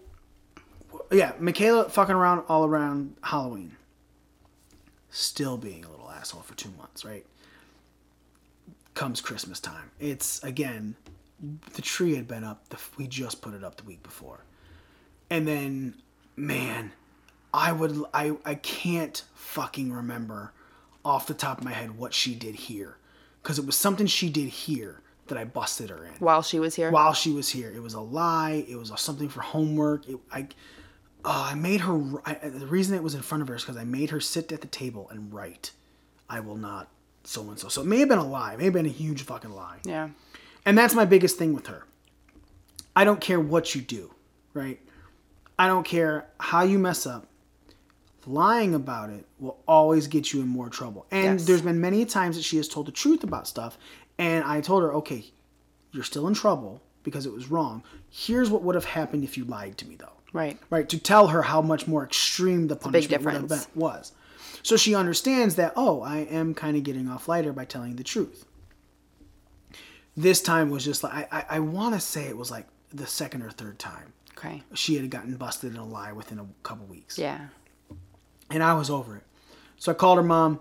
yeah, Michaela fucking around all around Halloween. Still being a little asshole for two months, right? Comes Christmas time. It's, again, the tree had been up. The, we just put it up the week before. And then, man, I would, I, I can't fucking remember off the top of my head what she did here. Because it was something she did here that I busted her in. While she was here? While she was here. It was a lie. It was something for homework. It, I uh, I made her... I, the reason it was in front of her is because I made her sit at the table and write, I will not so-and-so. So it may have been a lie. It may have been a huge fucking lie. Yeah. And that's my biggest thing with her. I don't care what you do, right? I don't care how you mess up. Lying about it will always get you in more trouble. And yes. there's been many times that she has told the truth about stuff. And I told her, okay, you're still in trouble because it was wrong. Here's what would have happened if you lied to me, though. Right. Right. To tell her how much more extreme the punishment would have been, was. So she understands that, oh, I am kind of getting off lighter by telling the truth. this time was just like, I, I, I want to say it was like the second or third time. Okay. She had gotten busted in a lie within a couple weeks. Yeah. And I was over it. So I called her mom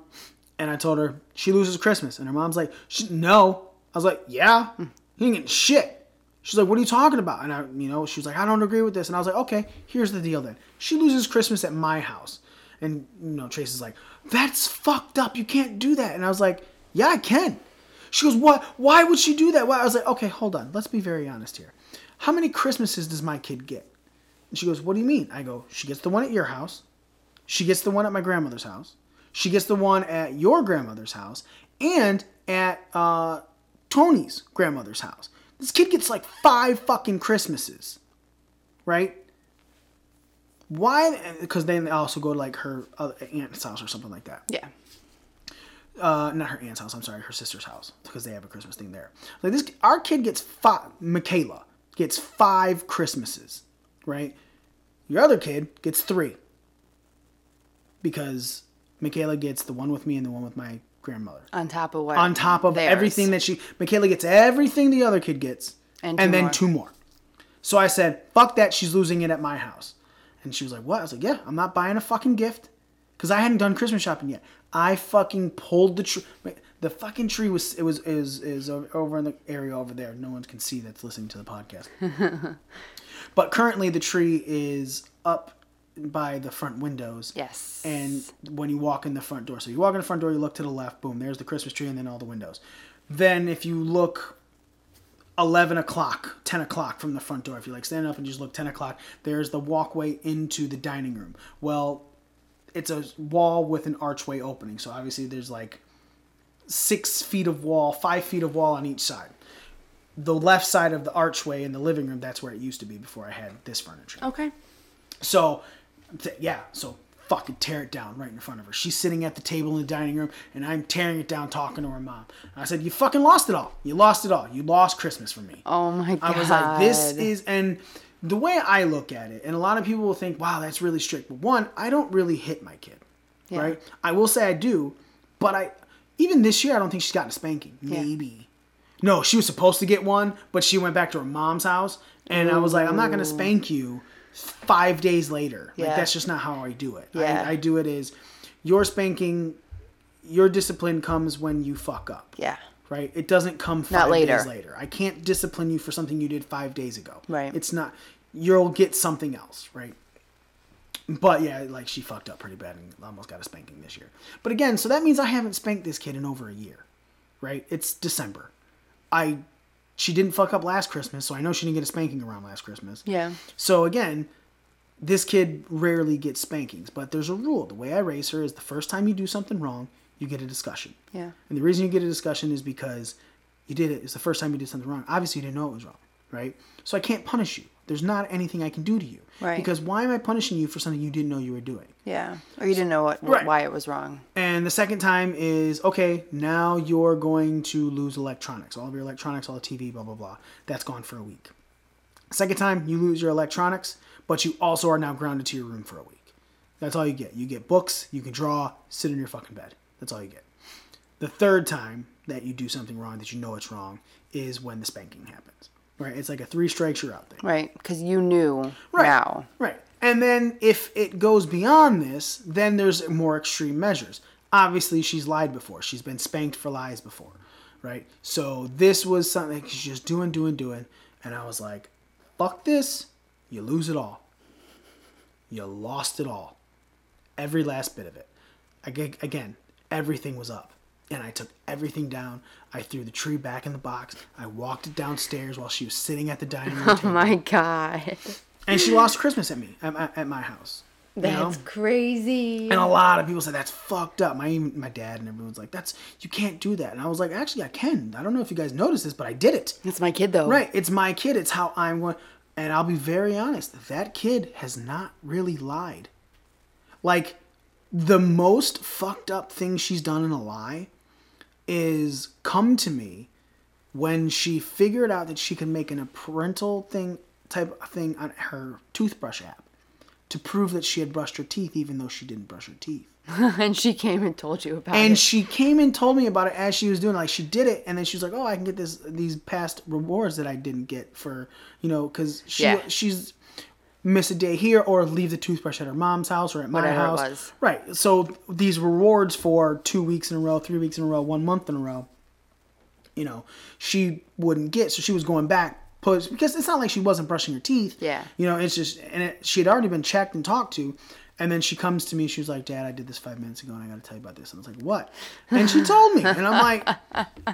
and I told her she loses Christmas. And her mom's like, she, no. I was like, yeah, he ain't getting shit. She's like, what are you talking about? And I, you know, she was like, I don't agree with this. And I was like, okay, here's the deal then. She loses Christmas at my house. And, you know, Trace is like, that's fucked up. You can't do that. And I was like, yeah, I can. She goes, what? Why would she do that? Why? I was like, okay, hold on. Let's be very honest here. How many Christmases does my kid get? And she goes, what do you mean? I go, she gets the one at your house. She gets the one at my grandmother's house. She gets the one at your grandmother's house and at uh, Tony's grandmother's house. This kid gets like five fucking Christmases, right? Why? Because then they also go to like her aunt's house or something like that. Yeah. Uh, not her aunt's house. I'm sorry, her sister's house, because they have a Christmas thing there. Like this, our kid gets five. Michaela gets five Christmases, right? Your other kid gets three, because Michaela gets the one with me and the one with my grandmother. On top of what? On top of theirs. Everything that she... Michaela gets everything the other kid gets. And, two and then more. two more. So I said, fuck that, she's losing it at my house. And she was like, what? I was like, yeah, I'm not buying a fucking gift. Because I hadn't done Christmas shopping yet. I fucking pulled the tree. The fucking tree was... It was is is over in the area over there. No one can see that's listening to the podcast. But currently the tree is up by the front windows. Yes. And when you walk in the front door. So you walk in the front door, you look to the left, boom, there's the Christmas tree and then all the windows. Then if you look eleven o'clock, ten o'clock from the front door, if you like stand up and just look ten o'clock, there's the walkway into the dining room. Well, it's a wall with an archway opening. So obviously there's like six feet of wall, five feet of wall on each side. The left side of the archway in the living room, that's where it used to be before I had this furniture. Okay. So, yeah, so fucking tear it down right in front of her. She's sitting at the table in the dining room, and I'm tearing it down, talking to her mom. And I said, you fucking lost it all. You lost it all. You lost Christmas for me. Oh, my God. I was like, this is, and the way I look at it, and a lot of people will think, wow, that's really strict. But one, I don't really hit my kid, yeah. right? I will say I do, but I, even this year, I don't think she's gotten a spanking. Maybe. Yeah. No, she was supposed to get one, but she went back to her mom's house, and Ooh. I was like, I'm not going to spank you. Five days later. Yeah. Like, that's just not how I do it. Yeah. I, I do it as your spanking, your discipline comes when you fuck up. Yeah. Right? It doesn't come five not later. days later. I can't discipline you for something you did five days ago. Right. It's not, you'll get something else. Right. But yeah, like she fucked up pretty bad and almost got a spanking this year. But again, so that means I haven't spanked this kid in over a year. Right? It's December. I She didn't fuck up last Christmas, so I know she didn't get a spanking around last Christmas. Yeah. So, again, this kid rarely gets spankings, but there's a rule. The way I raise her is the first time you do something wrong, you get a discussion. Yeah. And the reason you get a discussion is because you did it. It's the first time you did something wrong. Obviously, you didn't know it was wrong, right? So I can't punish you. There's not anything I can do to you. Right. Because why am I punishing you for something you didn't know you were doing? Yeah. Or you didn't know what, right. why it was wrong. And the second time is, okay, now you're going to lose electronics. All of your electronics, all the T V, blah, blah, blah. That's gone for a week. Second time, you lose your electronics, but you also are now grounded to your room for a week. That's all you get. You get books, you can draw, sit in your fucking bed. That's all you get. The third time that you do something wrong that you know it's wrong is when the spanking happens. Right, it's like a three strikes you're out thing. Right, because you knew right. now. Right, and then if it goes beyond this, then there's more extreme measures. Obviously, she's lied before. She's been spanked for lies before, right? So this was something like she's just doing, doing, doing, and I was like, fuck this, you lose it all. You lost it all. Every last bit of it. Again, everything was up. And I took everything down. I threw the tree back in the box. I walked it downstairs while she was sitting at the dining room table. Oh, my God. And she lost Christmas at me, at my, at my house. That's you know? crazy. And a lot of people said, that's fucked up. My my dad and everyone's like, that's you can't do that. And I was like, actually, I can. I don't know if you guys noticed this, but I did it. It's my kid, though. Right. It's my kid. It's how I'm going. And I'll be very honest. That kid has not really lied. Like, the most fucked up thing she's done in a lie is come to me when she figured out that she can make an, a parental thing type of thing on her toothbrush app to prove that she had brushed her teeth even though she didn't brush her teeth. And she came and told you about and it. And she came and told me about it as she was doing it. Like, she did it, and then she was like, oh, I can get this these past rewards that I didn't get for, you know, because she, yeah. she's miss a day here or leave the toothbrush at her mom's house or at my Whatever house. It was. Right. So these rewards for two weeks in a row, three weeks in a row, one month in a row, you know, she wouldn't get. So she was going back. Because it's not like she wasn't brushing her teeth. Yeah. You know, it's just, and it, she had already been checked and talked to. And then she comes to me. She was like, Dad, I did this five minutes ago, and I got to tell you about this. And I was like, what? And she told me. And I'm like,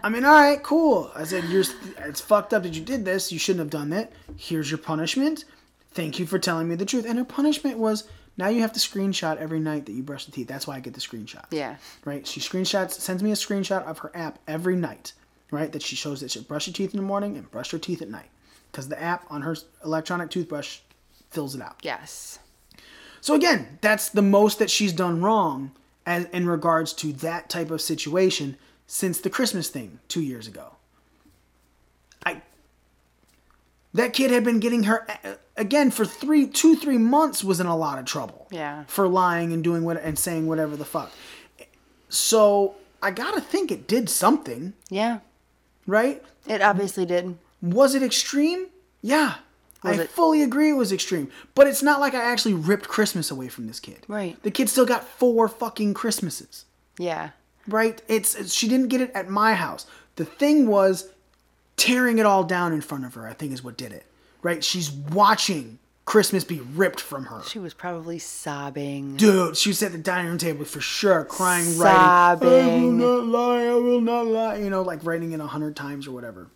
I mean, all right, cool. I said, You're, it's fucked up that you did this. You shouldn't have done that. Here's your punishment. Thank you for telling me the truth. And her punishment was, now you have to screenshot every night that you brush the teeth. That's why I get the screenshot. Yeah. Right? She screenshots, sends me a screenshot of her app every night, right? That she shows that she brushed her teeth in the morning and brushed her teeth at night. Because the app on her electronic toothbrush fills it out. Yes. So again, that's the most that she's done wrong as in regards to that type of situation since the Christmas thing two years ago. I that kid had been getting her again for three, two, three months was in a lot of trouble. Yeah. For lying and doing what and saying whatever the fuck. So I gotta think it did something. Yeah. Right? It obviously did. Was it extreme? Yeah. Was I it? fully agree it was extreme. But it's not like I actually ripped Christmas away from this kid. Right. The kid still got four fucking Christmases. Yeah. Right? It's, it's she didn't get it at my house. The thing was tearing it all down in front of her, I think is what did it. Right? She's watching Christmas be ripped from her. She was probably sobbing. Dude, she was at the dining room table for sure, crying, sobbing. writing. I will not lie, I will not lie. You know, like writing it a hundred times or whatever.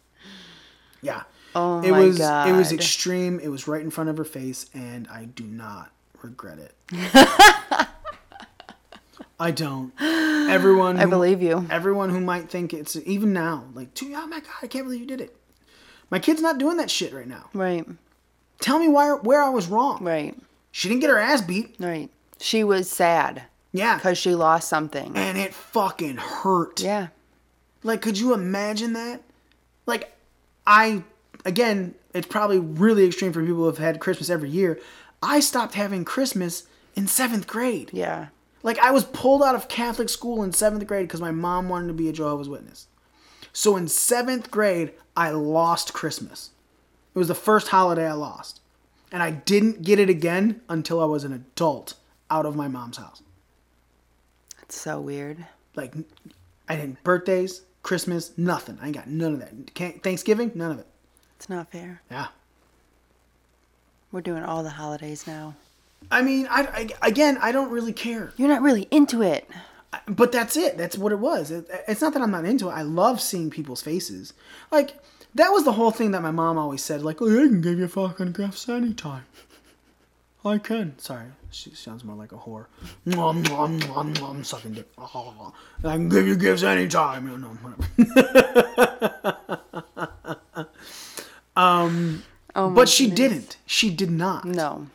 Yeah. Oh my God. It was it was extreme. It was right in front of her face, and I do not regret it. I don't. Everyone, I who, believe you. Everyone who might think it's even now, like, two, oh my God, I can't believe you did it. My kid's not doing that shit right now. Right. Tell me why where I was wrong. Right. She didn't get her ass beat. Right. She was sad. Yeah. Because she lost something, and it fucking hurt. Yeah. Like, could you imagine that? Like, I. Again, it's probably really extreme for people who have had Christmas every year. I stopped having Christmas in seventh grade. Yeah. Like, I was pulled out of Catholic school in seventh grade because my mom wanted to be a Jehovah's Witness. So in seventh grade, I lost Christmas. It was the first holiday I lost. And I didn't get it again until I was an adult out of my mom's house. That's so weird. Like, I didn't birthdays, Christmas, nothing. I ain't got none of that. Can't, Thanksgiving, none of it. It's not fair. Yeah. We're doing all the holidays now. I mean, I, I again, I don't really care. You're not really into it. I, but that's it. That's what it was. It, it's not that I'm not into it. I love seeing people's faces. Like, that was the whole thing that my mom always said. Like, oh, I can give you fucking gifts anytime. I can. Sorry. She sounds more like a whore. Nom, nom, nom, nom, sucking dick. Oh, I can give you gifts anytime. You know, whatever. Um, oh but she goodness. didn't. She did not. No.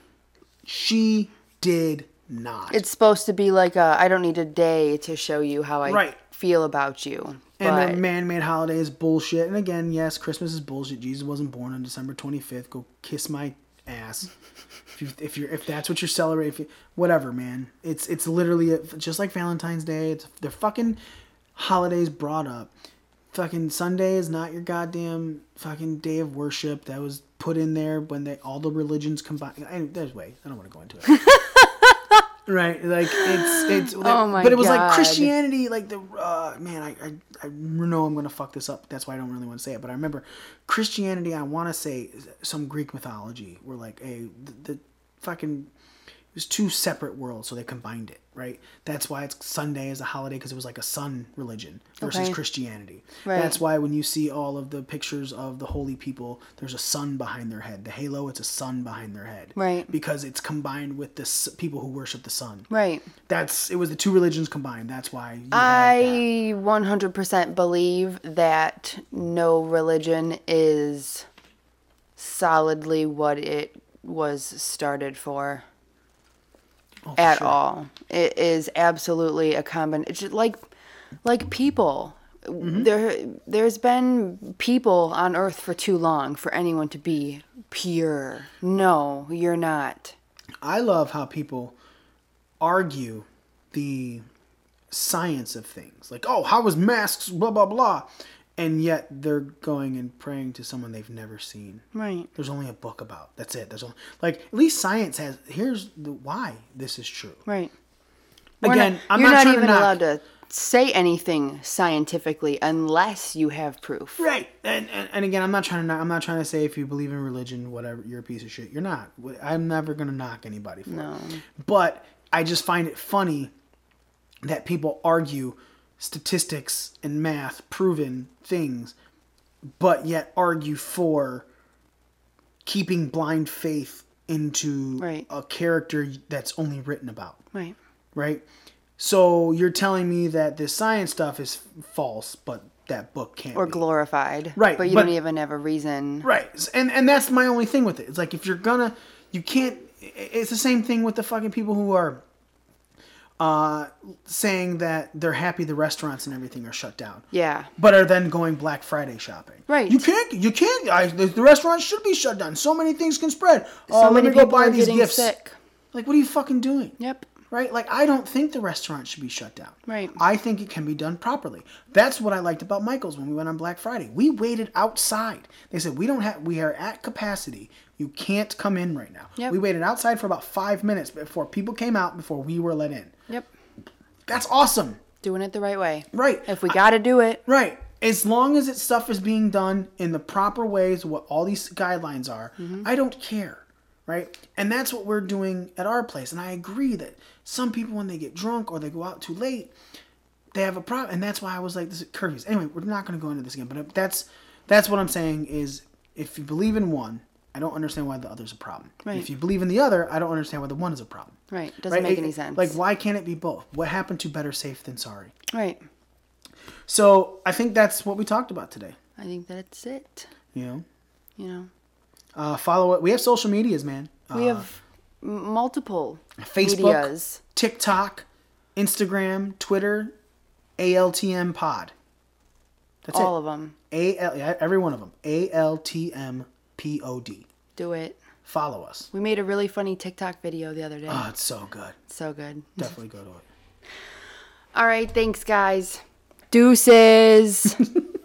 She did not. It's supposed to be like a, I don't need a day to show you how I right. feel about you. And but... that man-made holiday is bullshit. And again, yes, Christmas is bullshit. Jesus wasn't born on December twenty-fifth. Go kiss my ass. if, you, if you're, if that's what you're celebrating, if you, whatever, man. It's, it's literally a, just like Valentine's Day. It's, they're fucking holidays brought up. Fucking Sunday is not your goddamn fucking day of worship that was put in there when they all the religions combined. I, there's way I don't want to go into it. Right? Like it's it's. That, oh my but it was God. Like Christianity. Like the uh, man, I, I I know I'm gonna fuck this up. That's why I don't really want to say it. But I remember Christianity. I want to say some Greek mythology where like a the, the fucking. It was two separate worlds, so they combined it, right? That's why it's Sunday as a holiday, because it was like a sun religion versus okay. Christianity. Right. That's why when you see all of the pictures of the holy people, there's a sun behind their head. The halo, it's a sun behind their head. Right. Because it's combined with the people who worship the sun. Right. That's It was the two religions combined. That's why. You I that. one hundred percent believe that no religion is solidly what it was started for. Oh, at sure. all. It is absolutely a combination. Like, like people. Mm-hmm. There, there's been people on earth for too long for anyone to be pure. No, you're not. I love how people argue the science of things. Like, oh, how was masks, blah, blah, blah. And yet they're going and praying to someone they've never seen. Right. There's only a book about. That's it. There's only, like, at least science has, here's the why this is true. Right. Again, not, I'm not, not trying to You're not even allowed to say anything scientifically unless you have proof. Right. And, and and again, I'm not trying to I'm not trying to say if you believe in religion, whatever, you're a piece of shit. You're not. I'm never going to knock anybody for no. it. But I just find it funny that people argue statistics and math proven things, but yet argue for keeping blind faith into right. a character that's only written about. Right. Right? So you're telling me that this science stuff is false, but that book can't or be. Or glorified. Right. But you but, don't even have a reason. Right. And and that's my only thing with it. It's like, if you're gonna, you can't, it's the same thing with the fucking people who are uh, saying that they're happy the restaurants and everything are shut down. Yeah. But are then going Black Friday shopping. Right. You can't, you can't, I, the, the restaurants should be shut down. So many things can spread. Oh, so uh, let me go buy these gifts. Sick. Like, what are you fucking doing? Yep. Right? Like, I don't think the restaurant should be shut down. Right. I think it can be done properly. That's what I liked about Michael's when we went on Black Friday. We waited outside. They said, we don't have, we are at capacity. You can't come in right now. Yep. We waited outside for about five minutes before people came out, before we were let in. Yep. That's awesome. Doing it the right way. Right. If we got to do it. Right. As long as it stuff is being done in the proper ways, what all these guidelines are, mm-hmm. I don't care. Right? And that's what we're doing at our place. And I agree that some people, when they get drunk or they go out too late, they have a problem. And that's why I was like, this is curfews. Anyway, we're not going to go into this again. But that's that's what I'm saying is, if you believe in one, I don't understand why the other's a problem. Right. If you believe in the other, I don't understand why the one is a problem. Right. Doesn't right? make it, any sense. Like, why can't it be both? What happened to better safe than sorry? Right. So I think that's what we talked about today. I think that's it. You know? You know. Uh, follow it. We have social medias, man. We uh, have multiple Facebook, medias. TikTok, Instagram, Twitter, A L T M Pod. That's all it. All of them. A L, every one of them. A L T M P O D. Do it. Follow us. We made a really funny TikTok video the other day. Oh, it's so good. So good. Definitely go to it. All right. Thanks, guys. Deuces.